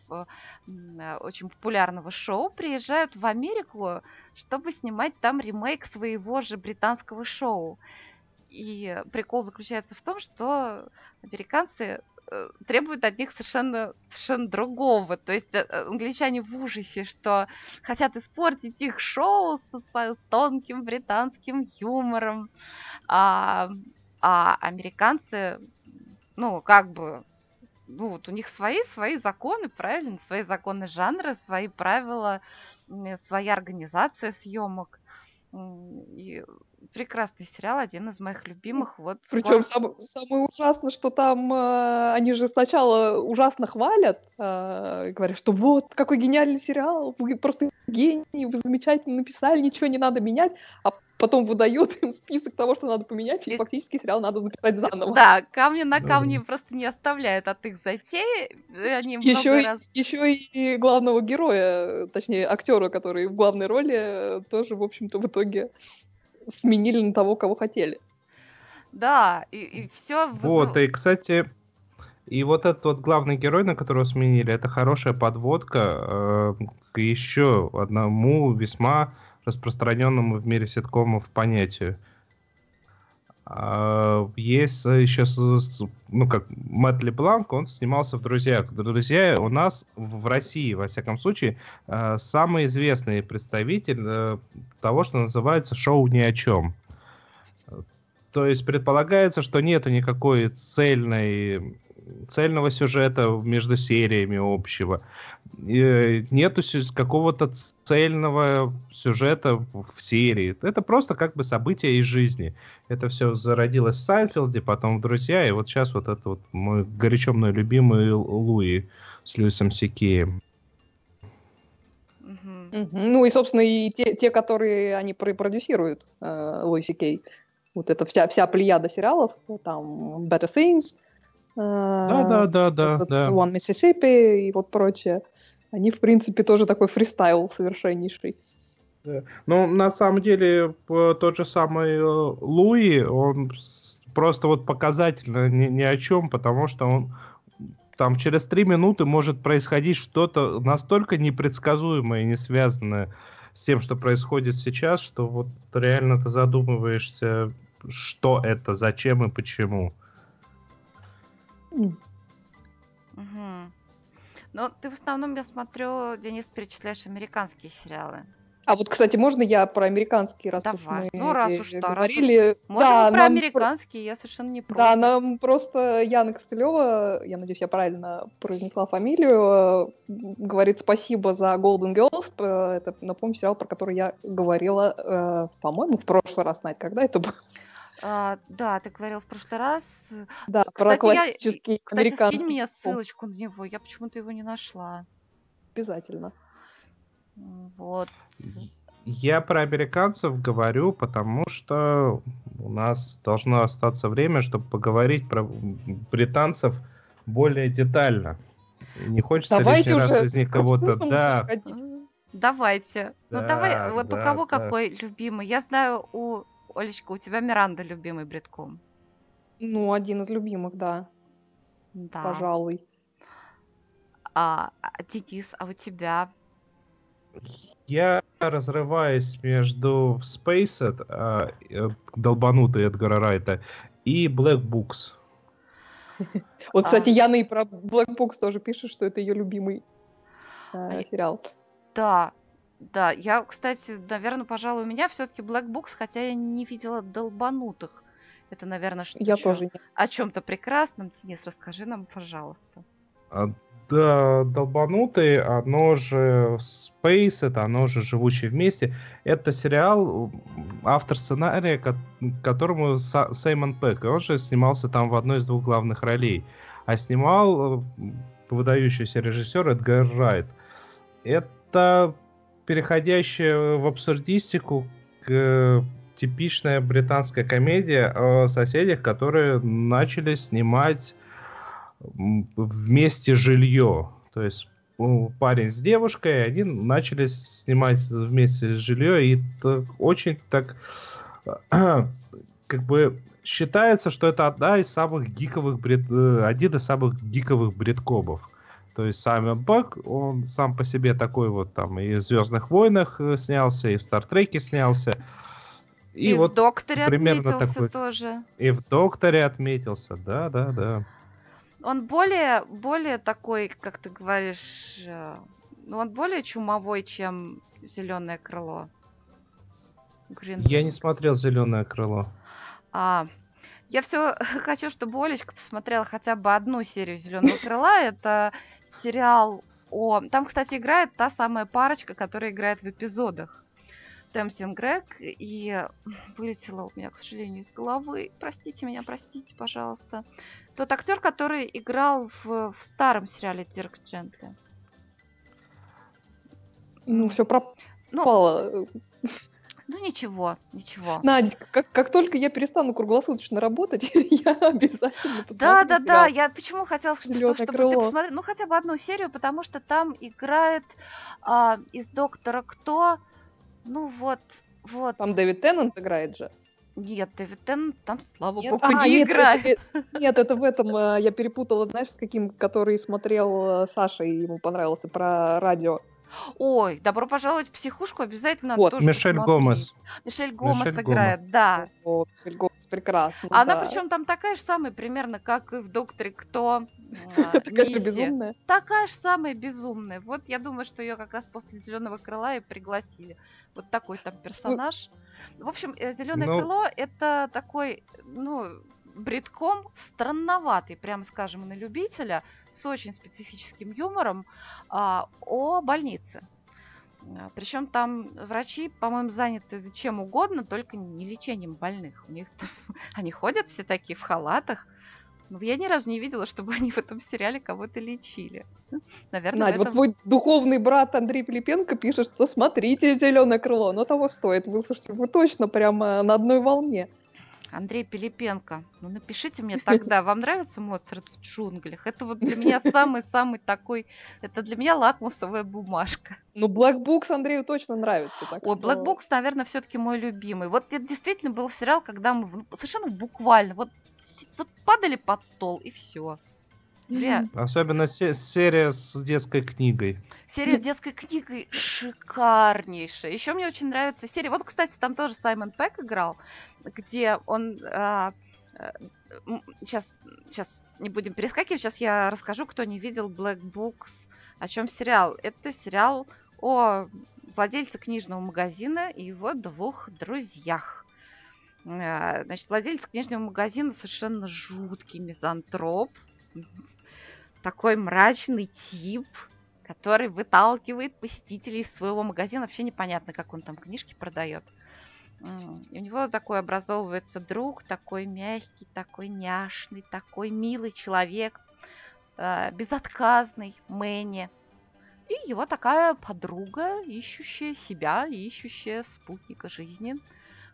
очень популярного шоу приезжают в Америку, чтобы снимать там ремейк своего же британского шоу. И прикол заключается в том, что американцы требует от них совершенно другого. То есть англичане в ужасе, что хотят испортить их шоу с тонким британским юмором. А американцы, вот у них свои законы, правильно? Свои законы жанра, свои правила, своя организация съемок. И прекрасный сериал, один из моих любимых. Вот. Причем самое ужасное, что там они же сначала ужасно хвалят, говорят, что вот какой гениальный сериал, вы просто гений, вы замечательно написали, ничего не надо менять, а потом выдают им список того, что надо поменять, и фактически сериал надо записать заново. Да, камни на камне просто не оставляют от их затеи. Они еще и главного героя, точнее актера, который в главной роли, тоже, в общем-то, в итоге сменили на того, кого хотели. Да, и все. Вот, и, кстати, и вот этот вот главный герой, на которого сменили, это хорошая подводка к еще одному весьма распространенному в мире ситкомов понятию. Есть еще, Мэтт Лебланк, он снимался в «Друзьях». «Друзья» у нас в России, во всяком случае, самый известный представитель того, что называется «шоу ни о чем». То есть предполагается, что нету никакой цельного сюжета между сериями общего. Нету какого-то цельного сюжета в серии. Это просто как бы события из жизни. Это все зародилось в «Сайнфилде», потом в «Друзья», и вот сейчас вот это вот мой горячо мной любимый «Луи» с Льюисом Си Кеем. Ну и, собственно, и те, которые они продюсируют, Луи Си Кей. Вот эта вся плеяда сериалов, там Better Things, One Mississippi и вот прочее. Они, в принципе, тоже такой фристайл совершеннейший. Да. Ну, на самом деле, тот же самый Луи, он просто вот показательно ни о чем, потому что он там через 3 минуты может происходить что-то настолько непредсказуемое и не связанное с тем, что происходит сейчас, что вот реально ты задумываешься, что это, зачем и почему. Угу. Ну, ты в основном, я смотрю, Денис, перечисляешь американские сериалы. А вот, кстати, можно я про американские, раз уж мы говорили? Можно про американские, я совершенно не против. Да, нам просто Яна Костылева, я надеюсь, я правильно произнесла фамилию, говорит спасибо за Golden Girls. Это, напомню, сериал, про который я говорила, по-моему, в прошлый раз, Надь, когда это было? Да, ты говорил в прошлый раз. Да, кстати, про классический американский. Кстати, скинь мне ссылочку на него, я почему-то его не нашла. Обязательно. Вот. Я про американцев говорю, потому что у нас должно остаться время, чтобы поговорить про британцев более детально. Не хочется лишний раз из них кого-то... Да. Давайте. Да, ну давай, вот да, у кого да. Какой любимый? Я знаю, Олечка, у тебя Миранда любимый бритком. Ну, один из любимых, да. Пожалуй. Денис, а у тебя... Я разрываюсь между Spaced, долбанутый Эдгара Райта, и Black Books. Вот, кстати, Яна и про Black Books тоже пишет, что это ее любимый сериал. Да. Я, кстати, наверное, пожалуй, у меня все-таки Black Books, хотя я не видела долбанутых. Это, наверное, о чем-то прекрасном. Денис, расскажи нам, пожалуйста. Да, долбанутые, оно же Space, это оно же «Живущие вместе». Это сериал, автор сценария, которому Саймон Пегг, он же снимался там в одной из 2 главных ролей, а снимал выдающийся режиссер Эдгар Райт. Это переходящая в абсурдистику типичная британская комедия о соседях, которые начали снимать вместе жилье. То есть парень с девушкой, они начали снимать вместе жилье, и очень так как бы считается, что это один из самых гиковых бриткобов. То есть Саймон Пегг, он сам по себе такой вот там и в «Звездных войнах» снялся, и в «Стартреке» снялся. И вот в «Докторе» отметился такой, тоже. И в «Докторе» отметился, да. Он более такой, как ты говоришь, он более чумовой, чем «Зеленое крыло». Я не смотрел «Зеленое крыло». Я все хочу, чтобы Олечка посмотрела хотя бы одну серию «Зеленого крыла». Это сериал Там, кстати, играет та самая парочка, которая играет в эпизодах. Темсин Грег, и вылетело у меня, к сожалению, из головы. Простите, пожалуйста. Тот актер, который играл в старом сериале Дирк Джентли. Ну, все пропало. Ну, ничего. Надя, как только я перестану круглосуточно работать, я обязательно посмотрю. Да, я почему хотела сказать, чтобы ты посмотрел, ну, хотя бы одну серию, потому что там играет из «Доктора Кто». Ну вот. Там Дэвид Теннант играет же. Нет, Дэвид Теннант там, слава богу, не играет. Нет, это в этом я перепутала, знаешь, с каким, который смотрел Саша, и ему понравился, про радио. Ой, добро пожаловать в психушку, обязательно вот, тоже Мишель посмотреть. Мишель Гомес играет, да. О, Мишель Гомес прекрасно. Она причем там такая же самая примерно, как и в «Докторе Кто». Такая же безумная. Такая же самая безумная. Вот я думаю, что ее как раз после «Зеленого крыла» и пригласили. Вот такой там персонаж. В общем, «Зеленое крыло» это такой, бритком странноватый, прямо скажем, на любителя, с очень специфическим юмором о больнице. Причем там врачи, по-моему, заняты чем угодно, только не лечением больных. У них там, они ходят все такие в халатах, Ну, я ни разу не видела, чтобы они в этом сериале кого-то лечили. Наверное, Надь, вот твой духовный брат Андрей Пилипенко пишет, что смотрите «Зеленое крыло», но того стоит. Вы, слушайте, вы точно прямо на одной волне. Андрей Пилипенко, ну напишите мне тогда, вам нравится «Моцарт в джунглях»? Это вот для меня самый-самый такой, это для меня лакмусовая бумажка. Ну, Black Books Андрею точно нравится. Ой, что... Black Books, наверное, все-таки мой любимый. Вот это действительно был сериал, когда мы совершенно буквально вот падали под стол и все. Особенно серия с детской книгой. Серия с детской книгой шикарнейшая. Еще мне очень нравится серия. Вот, кстати, там тоже Саймон Пэк играл, где он... Сейчас не будем перескакивать, сейчас я расскажу, кто не видел Black Books, о чем сериал. Это сериал о владельце книжного магазина и его двух друзьях. Значит, владелец книжного магазина совершенно жуткий мизантроп. Такой мрачный тип, который выталкивает посетителей из своего магазина. Вообще непонятно, как он там книжки продает. И у него такой образовывается друг, такой мягкий, такой няшный, такой милый человек, безотказный Мэнни. И его такая подруга, ищущая себя, ищущая спутника жизни.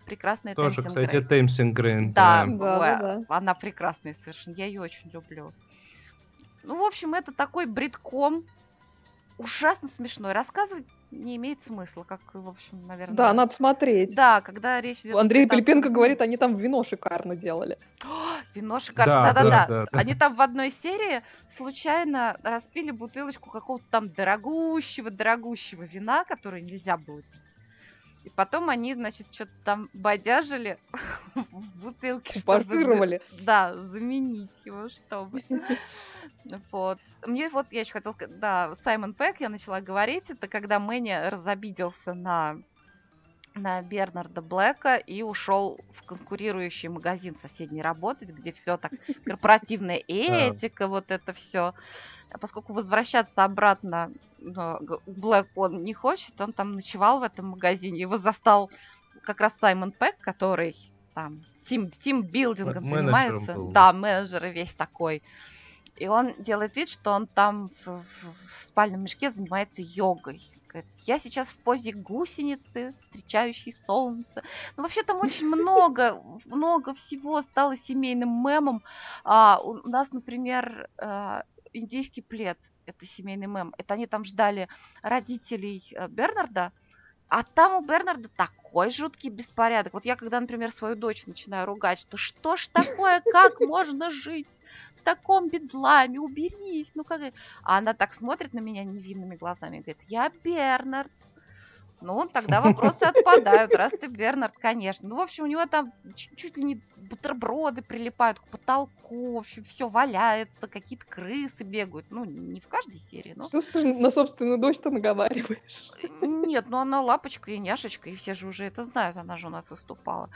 Прекрасная Тэмсин Грей. Тоже, кстати, Тэмсин Грей. Да. Она прекрасная совершенно. Я ее очень люблю. Ну, в общем, это такой бритком. Ужасно смешной. Рассказывать не имеет смысла, как, в общем, наверное... Да, надо смотреть. Да, когда речь идет... Андрей Пилипенко говорит, они там вино шикарно делали. Вино шикарно, да-да-да. Они там в одной серии случайно распили бутылочку какого-то там дорогущего вина, которое нельзя было пить. И потом они, значит, что-то там бодяжили в бутылке, чтобы... Да, заменить его, чтобы... Вот. Мне вот, я еще хотела сказать, да, Саймон Пэк, я начала говорить, это когда Мэнни разобиделся на Бернарда Блэка и ушел в конкурирующий магазин соседний работать, где все так, корпоративная этика, вот это все. А поскольку возвращаться обратно Блэк он не хочет, он там ночевал в этом магазине. Его застал как раз Саймон Пэк, который там тимбилдингом занимается. Да, менеджер и весь такой. И он делает вид, что он там в спальном мешке занимается йогой. Я сейчас в позе гусеницы, встречающей солнце. Ну, вообще там очень много всего стало семейным мемом. У нас, например, индийский плед. Это семейный мем. Это они там ждали родителей Бернарда. А там у Бернарда такой жуткий беспорядок. Вот я, когда, например, свою дочь начинаю ругать, что ж такое, как можно жить в таком бедламе, уберись, ну как... А она так смотрит на меня невинными глазами и говорит, я Бернард. Ну, тогда вопросы отпадают, раз ты Бернард, конечно. Ну, в общем, у него там чуть ли не бутерброды прилипают к потолку, в общем, все валяется, какие-то крысы бегают. Ну, не в каждой серии, но... Что ты на собственную дочь-то наговариваешь? Нет, ну она лапочка и няшечка, и все же уже это знают, она же у нас выступала.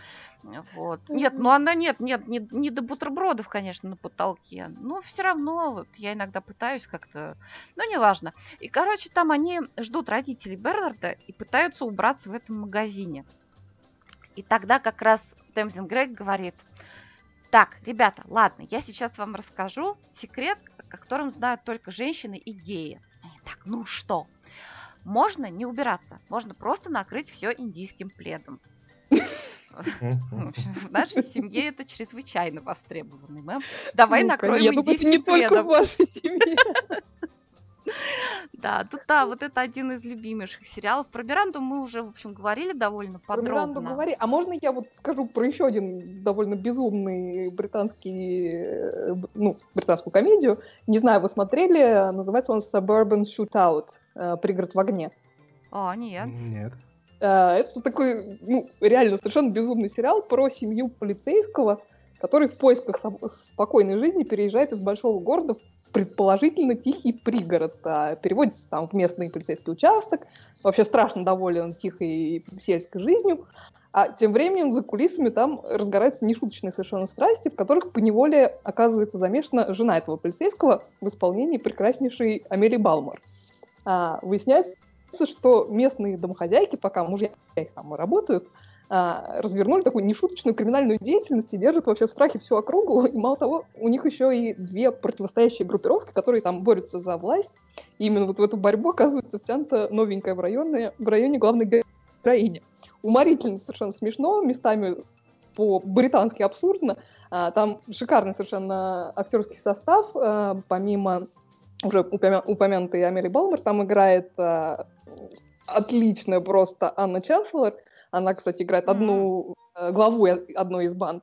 Вот. Нет, ну она не до бутербродов, конечно, на потолке, но все равно, вот, я иногда пытаюсь как-то, ну, неважно. И, короче, там они ждут родителей Бернарда и пытаются убраться в этом магазине. И тогда как раз Тэмсин Грей говорит, так, ребята, ладно, я сейчас вам расскажу секрет, о котором знают только женщины и геи. Они так, ну что? Можно не убираться, можно просто накрыть все индийским пледом. В нашей семье это чрезвычайно востребованный мем. Давай накроем индийским пледом. Я думаю, не только в вашей семье. Да, вот это один из любимейших сериалов. Про Миранду мы уже, в общем, говорили довольно подробно. Про Миранду говори. А можно я вот скажу про еще один довольно безумный британскую комедию? Не знаю, вы смотрели? Называется он Suburban Shootout. Пригород в огне. А, нет. Это такой, реально совершенно безумный сериал про семью полицейского, который в поисках спокойной жизни переезжает из большого города в предположительно тихий пригород, переводится там в местный полицейский участок, вообще страшно доволен тихой сельской жизнью, а тем временем за кулисами там разгораются нешуточные совершенно страсти, в которых поневоле оказывается замешана жена этого полицейского в исполнении прекраснейшей Амели Балмер. Выясняется, что местные домохозяйки, пока мужья их там работают, развернули такую нешуточную криминальную деятельность и держат вообще в страхе всю округу. И мало того, у них еще и две противостоящие группировки, которые там борются за власть. И именно вот в эту борьбу оказывается втянута новенькая в районе главной героини. Уморительно, совершенно смешно, местами по-британски абсурдно. Там шикарный совершенно актерский состав. Помимо уже упомянутой Амели Балмер, там играет отличная просто Анна Чанслер. Она, кстати, играет одну главу одной из банд.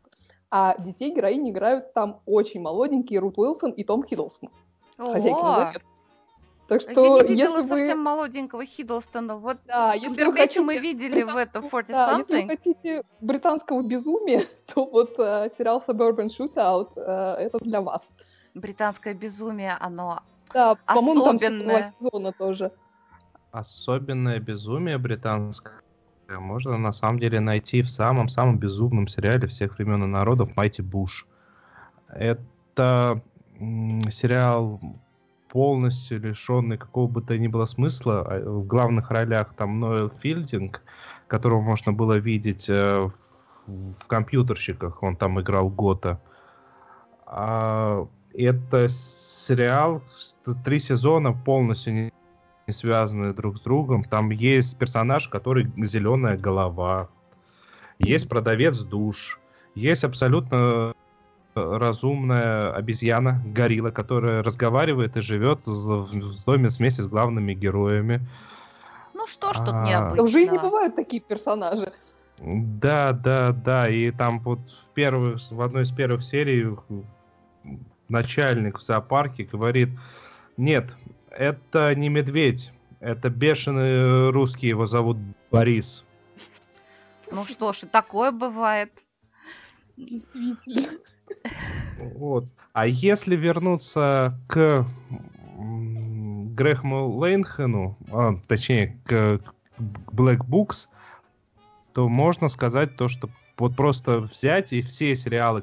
А детей героини играют там очень молоденькие Рут Уилсон и Том Хиддлстон. Так что, я не видела совсем молоденького Хиддлстона. Вот Камбербэтча мы видели в это 40 something. Если вы хотите британского безумия, то вот сериал Suburban Shootout это для вас. Британское безумие, оно особенное. По-моему, там 2 сезона тоже. Особенное безумие британское можно на самом деле найти в самом-самом безумном сериале всех времен и народов «Майти Буш». Это сериал, полностью лишенный какого бы то ни было смысла. В главных ролях там Ноэл Филдинг, которого можно было видеть в «Компьютерщиках». Он там играл Гота. Это сериал, 3 сезона полностью не связаны друг с другом. Там есть персонаж, который зеленая голова. Есть продавец душ. Есть абсолютно разумная обезьяна, горилла, которая разговаривает и живет в доме вместе с главными героями. Ну что ж тут необычно. В жизни бывают такие персонажи. Да. И там вот в одной из первых серий начальник в зоопарке говорит: нет, это не медведь, это бешеный русский, его зовут Борис. Ну что ж, и такое бывает. Действительно. Вот. А если вернуться к Грэхэму Лейнхену, точнее, к Black Books, то можно сказать то, что вот просто взять и все сериалы,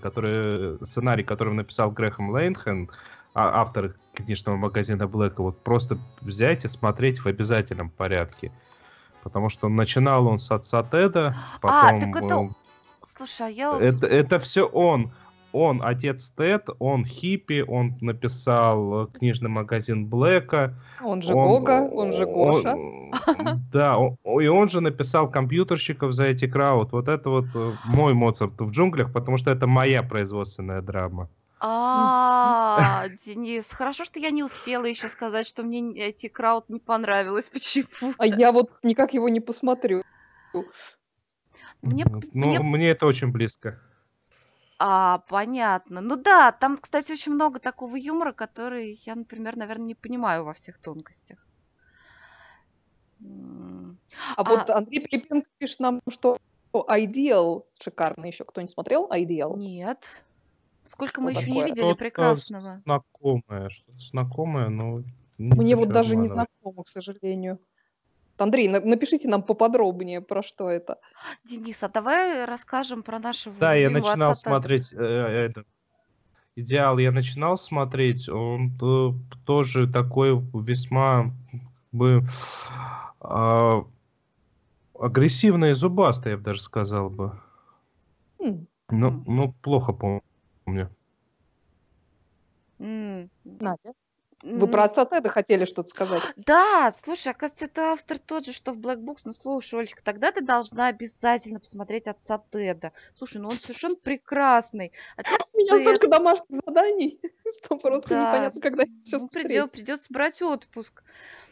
сценарий, который написал Грэхэм Лейнхен, автор книжного магазина Блэка, вот просто взять и смотреть в обязательном порядке. Потому что начинал он с отца Теда, потом... Слушай, Это все он. Он отец Тед, он хиппи, он написал книжный магазин Блэка. Он же Гога, он же Гоша. И он же написал «Компьютерщиков» за Эти Крауд. Вот это вот мой Моцарт в джунглях, потому что это моя производственная драма. Денис, хорошо, что я не успела еще сказать, что мне Эти Крауд не понравилось почему-то. А я вот никак его не посмотрю. Мне это очень близко. Понятно. Ну да, там, кстати, очень много такого юмора, который я, например, наверное, не понимаю во всех тонкостях. Вот Андрей Пилипенко пишет нам, что Ideal шикарно еще. Кто не смотрел Ideal? Нет. Сколько мы еще не видели прекрасного. Знакомое, но... Мне вот даже не знакомо, к сожалению. Андрей, напишите нам поподробнее, про что это. Денис, а давай расскажем про нашего... Да, я начинал смотреть «Идеал». Я начинал смотреть, он тоже такой весьма агрессивный и зубастый, я бы даже сказал бы. Но плохо помню. Надя? Вы про отца Теда хотели что-то сказать? Да, слушай, оказывается, это автор тот же, что в Black Books. Ну, слушай, Олечка, тогда ты должна обязательно посмотреть отца Теда. Слушай, он совершенно прекрасный. Отец у меня столько домашних заданий, что просто непонятно, когда сейчас придется брать отпуск.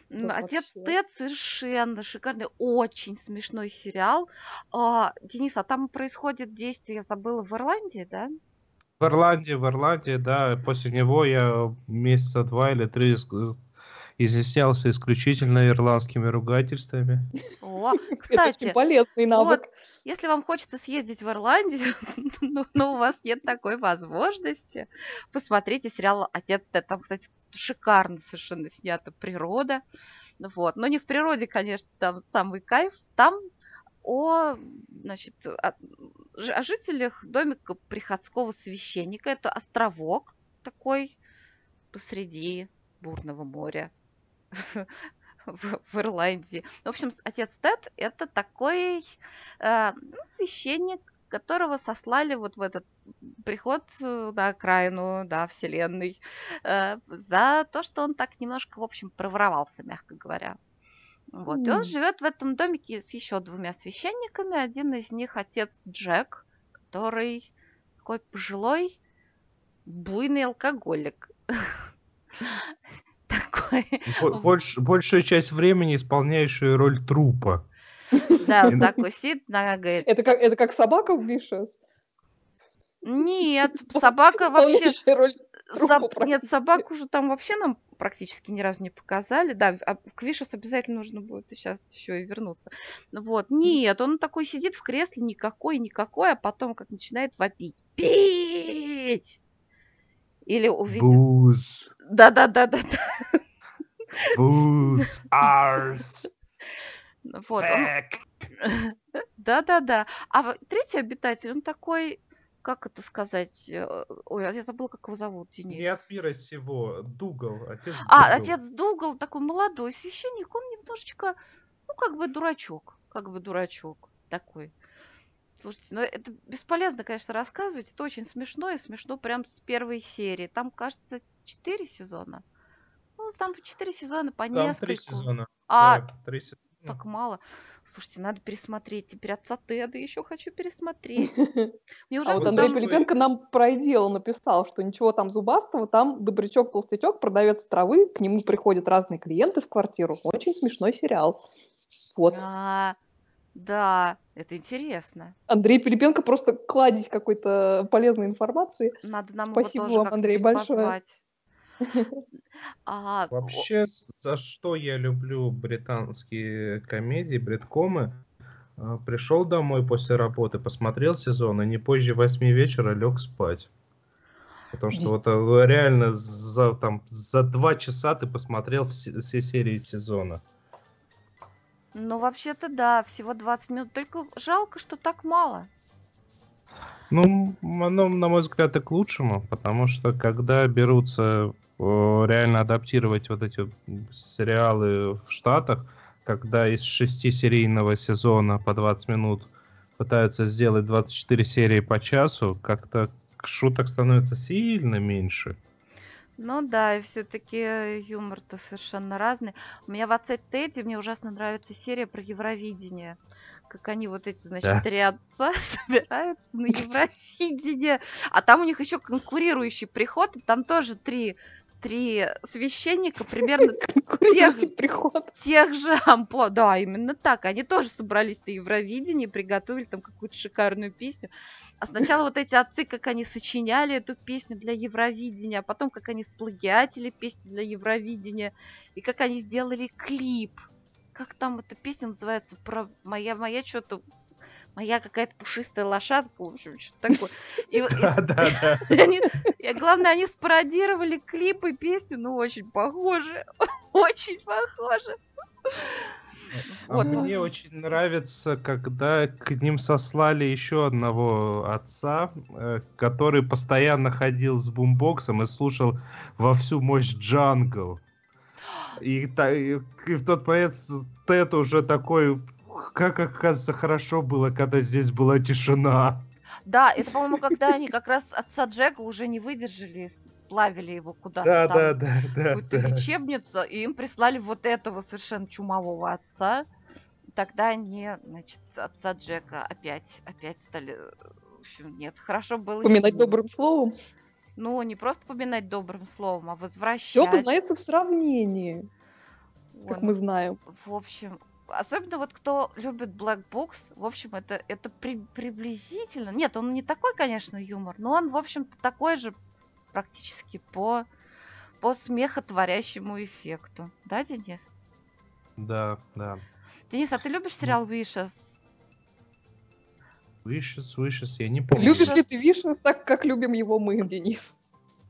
Отец Тед совершенно шикарный, очень смешной сериал. Денис, а там происходит действие, я забыла, в Ирландии, да? В Ирландии, да. После него я 2 или 3 месяца изъяснялся исключительно ирландскими ругательствами. Кстати, это полезный навык. Вот, если вам хочется съездить в Ирландию, но у вас нет такой возможности, посмотрите сериал «Отец Тед». Там, кстати, шикарно совершенно снята природа. Вот. Но не в природе, конечно, там самый кайф. Там о жителях домика приходского священника. Это островок такой посреди бурного моря. в Ирландии. В общем, отец Тед — это такой священник, которого сослали вот в этот приход на окраину, да, вселенной, за то, что он так немножко, в общем, проворовался, мягко говоря. Вот. И он живет в этом домике с еще двумя священниками. Один из них — отец Джек, который такой пожилой, буйный алкоголик. Большую часть времени исполняющую роль трупа. Да, вот так висит, нога говорит. Это как собака в Вишес? Нет, собака вообще... Нет, собаку уже там вообще нам практически ни разу не показали. Да, к Вишес обязательно нужно будет сейчас еще и вернуться. Вот, нет, он такой сидит в кресле, никакой, а потом как начинает вопить. Пить! Или увидит... Booze. Да. Booze, arse. Вот, он... Да. А третий обитатель, он такой, как это сказать? Ой, я забыла, как его зовут, Денис. Не от мира сего, Дугал, отец Дугал. А, отец Дугал, такой молодой священник, он немножечко, как бы дурачок такой. Слушайте, ну это бесполезно, конечно, рассказывать, это очень смешно, и смешно прям с первой серии. Там, кажется, 4 сезона. Ну, там 4 сезона по несколько. Там 3 сезона. А, 3 сезона. Так мало. Слушайте, надо пересмотреть. Теперь отца Теда еще хочу пересмотреть. Мне уже Андрей Пилипенко нам про идею написал, что ничего там зубастого, там добрячок-толстячок, продавец травы, к нему приходят разные клиенты в квартиру. Очень смешной сериал. Вот. Да, это интересно. Андрей Пилипенко просто кладезь какой-то полезной информации. Надо нам его тоже как-нибудь позвать. Вообще, за что я люблю британские комедии, бриткомы, пришел домой после работы, посмотрел сезон и не позже 8 вечера лег спать. Потому что вот реально за 2 часа ты посмотрел все серии сезона. Ну, вообще-то да, всего 20 минут. Только жалко, что так мало. Ну, оно, на мой взгляд, и к лучшему, потому что когда берутся реально адаптировать вот эти сериалы в Штатах, когда из 6-серийного сезона по 20 минут пытаются сделать 24 серии по часу, как-то шуток становится сильно меньше. Ну да, и все-таки юмор-то совершенно разный. У меня в «Отце Тедди» мне ужасно нравится серия про Евровидение. Как они вот эти, значит, 3 отца собираются на Евровидение. А там у них еще конкурирующий приход, и там тоже 3 священника примерно тех же амплуа. Да, именно так. Они тоже собрались на Евровидении, приготовили там какую-то шикарную песню. А сначала вот эти отцы, как они сочиняли эту песню для Евровидения, а потом как они сплагиатили песню для Евровидения, и как они сделали клип. Как там эта песня называется? Про моя что-то... Моя какая-то пушистая лошадка, в общем, что-то такое. И главное, они спародировали клип и песню, ну, очень похоже. Мне очень нравится, когда к ним сослали еще одного отца, который постоянно ходил с бумбоксом и слушал во всю мощь джангл. И в тот момент Тед уже такой... Как, оказывается, хорошо было, когда здесь была тишина. Да, это, по-моему, когда они как раз отца Джека уже не выдержали, сплавили его куда-то какую-то лечебницу, и им прислали вот этого совершенно чумового отца. Тогда они, значит, отца Джека опять стали... В общем, нет, хорошо было... Поминать добрым словом? Ну, не просто поминать добрым словом, а возвращать. Все познается в сравнении, как мы знаем. В общем... Особенно вот кто любит Black Books, в общем, это приблизительно... Нет, он не такой, конечно, юмор, но он, в общем-то, такой же практически по смехотворящему эффекту. Да, Денис? Да. Денис, а ты любишь сериал Wishes? Wishes, я не помню. Любишь ли ты Wishes так, как любим его мы, Денис?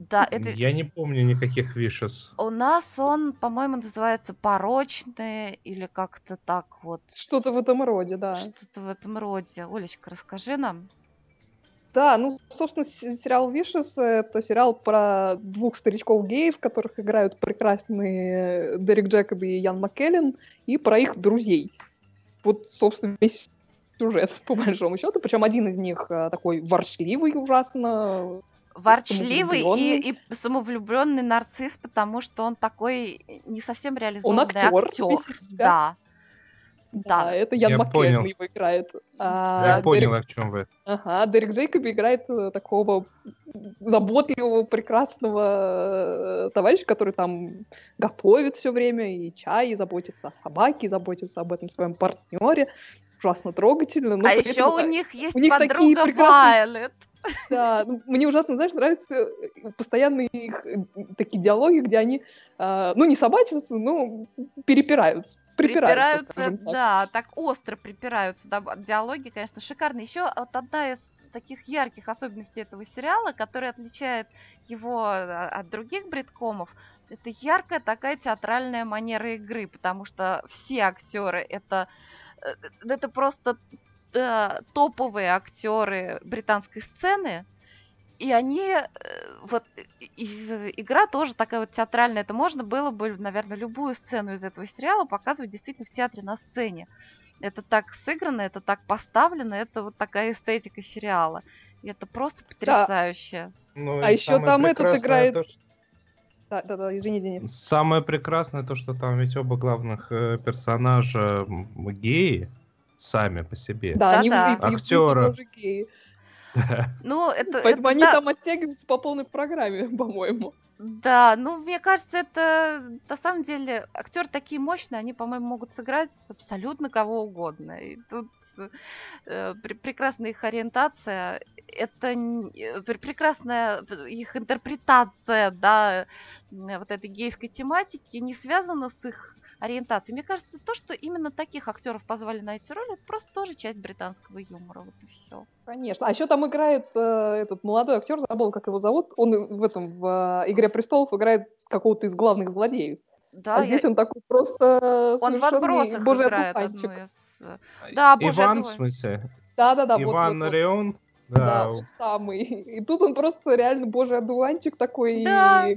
Да, это... Я не помню никаких Wishes. У нас он, по-моему, называется «Порочные» или как-то так вот. Что-то в этом роде, да. Олечка, расскажи нам. Да, ну, собственно, сериал «Вишес» — это сериал про двух старичков-геев, которых играют прекрасные Дерек Джекоб и Ян Маккеллен, и про их друзей. Вот, собственно, весь сюжет, по большому счету. Причем один из них такой ворчливый ужасно. Ворчливый и самовлюбленный нарцисс, потому что он такой не совсем реализованный актер. Он актер. Да. Да, это Ян Маккеллен его играет. Я понял, о чем вы. Ага, Дерек Джейкоб играет такого заботливого, прекрасного товарища, который там готовит все время и чай, и заботится о собаке, и заботится об этом своем партнере. Ужасно трогательно. Но еще у них есть подруга Вайлет. Да, мне ужасно, знаешь, нравятся постоянные их такие диалоги, где они, не собачатся, но перепираются. Припираются, да, так остро припираются. Да, диалоги, конечно, шикарные. Еще вот одна из таких ярких особенностей этого сериала, которая отличает его от других бриткомов, это яркая такая театральная манера игры, потому что все актеры это просто топовые актеры британской сцены. И они, игра тоже такая вот театральная. Это можно было бы, наверное, любую сцену из этого сериала показывать действительно в театре на сцене. Это так сыграно, это так поставлено, это вот такая эстетика сериала. И это просто потрясающе. Да. Ну, а еще там этот играет... То, что... Да, извини, Денис. Самое прекрасное то, что там ведь оба главных персонажа геи сами по себе. Да, они тоже геи. Да. Поэтому они там оттягиваются по полной программе, по-моему. Да, мне кажется, это на самом деле актеры такие мощные, они, по-моему, могут сыграть абсолютно кого угодно. И тут прекрасная их ориентация, это прекрасная их интерпретация, да, вот этой гейской тематики не связана с их ориентацией. Мне кажется, то, что именно таких актеров позвали на эти роли, это просто тоже часть британского юмора, вот и все. Конечно. А еще там играет этот молодой актер, забыл, как его зовут. Он в «Игре престолов» играет какого-то из главных злодеев. Да, здесь он такой просто он в «Отбросах» играет одну из... Да, Иван, в смысле? Да. Иван Реон. Да, он самый. И тут он просто реально божий одуванчик такой,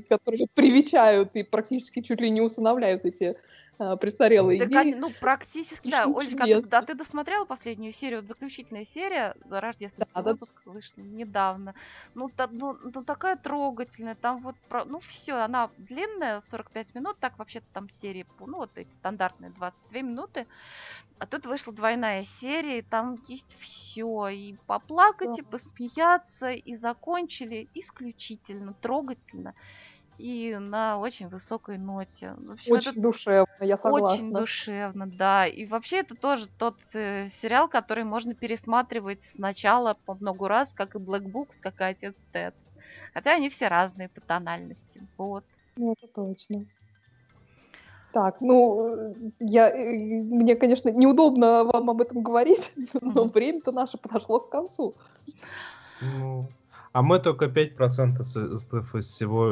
который привечают и практически чуть ли не усыновляют эти престарелые геи. Практически, да. Олечка, а ты досмотрела последнюю серию? Вот заключительная серия, рождественский выпуск вышла недавно. Такая трогательная. Там вот, все, она длинная, 45 минут, так вообще-то там серии, эти стандартные 22 минуты. А тут вышла двойная серия, и там есть все. И поплакать, и посмеяться, и закончили исключительно трогательно. И на очень высокой ноте. В общем, очень душевно, я согласна. Очень душевно, да. И вообще это тоже тот сериал, который можно пересматривать сначала по много раз, как и Black Books, как и Отец Тед. Хотя они все разные по тональности. Вот. Это точно. Так, мне, конечно, неудобно вам об этом говорить, но время-то наше подошло к концу. А мы только 5% из всего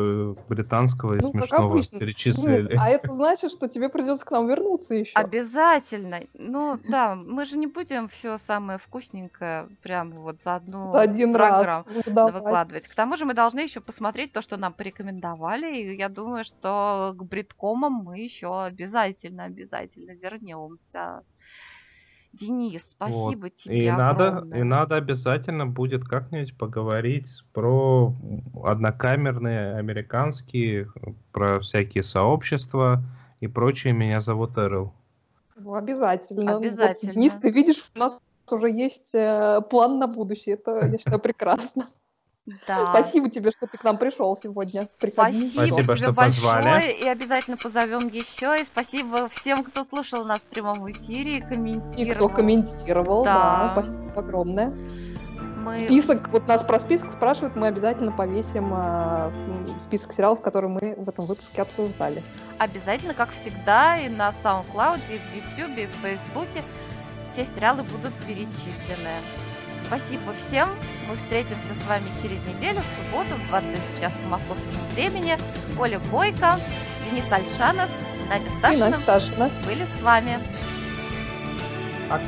британского и смешного перечислили. А это значит, что тебе придется к нам вернуться еще. Обязательно. Мы же не будем все самое вкусненькое прям вот за одну программу выкладывать. К тому же мы должны еще посмотреть то, что нам порекомендовали. И я думаю, что к бриткомам мы еще обязательно вернемся. Денис, спасибо тебе огромное. И надо обязательно будет как-нибудь поговорить про однокамерные американские, про всякие сообщества и прочее. Меня зовут Эрл. Обязательно. Вот, Денис, ты видишь, у нас уже есть план на будущее. Это, я считаю, прекрасно. Да. Спасибо тебе, что ты к нам пришел сегодня. Приходи. Спасибо тебе большое, позвали. И обязательно позовем еще. И спасибо всем, кто слушал нас в прямом эфире и комментировал. И кто комментировал, да. Спасибо огромное. Список, нас про список спрашивают, мы обязательно повесим список сериалов, которые мы в этом выпуске обсуждали. Обязательно, как всегда, и на SoundCloud, и в YouTube, и в Facebook все сериалы будут перечислены. Спасибо всем. Мы встретимся с вами через неделю, в субботу, в 20 час по московскому времени. Оля Бойко, Денис Ольшанов, Надя Сташина были с вами. Пока.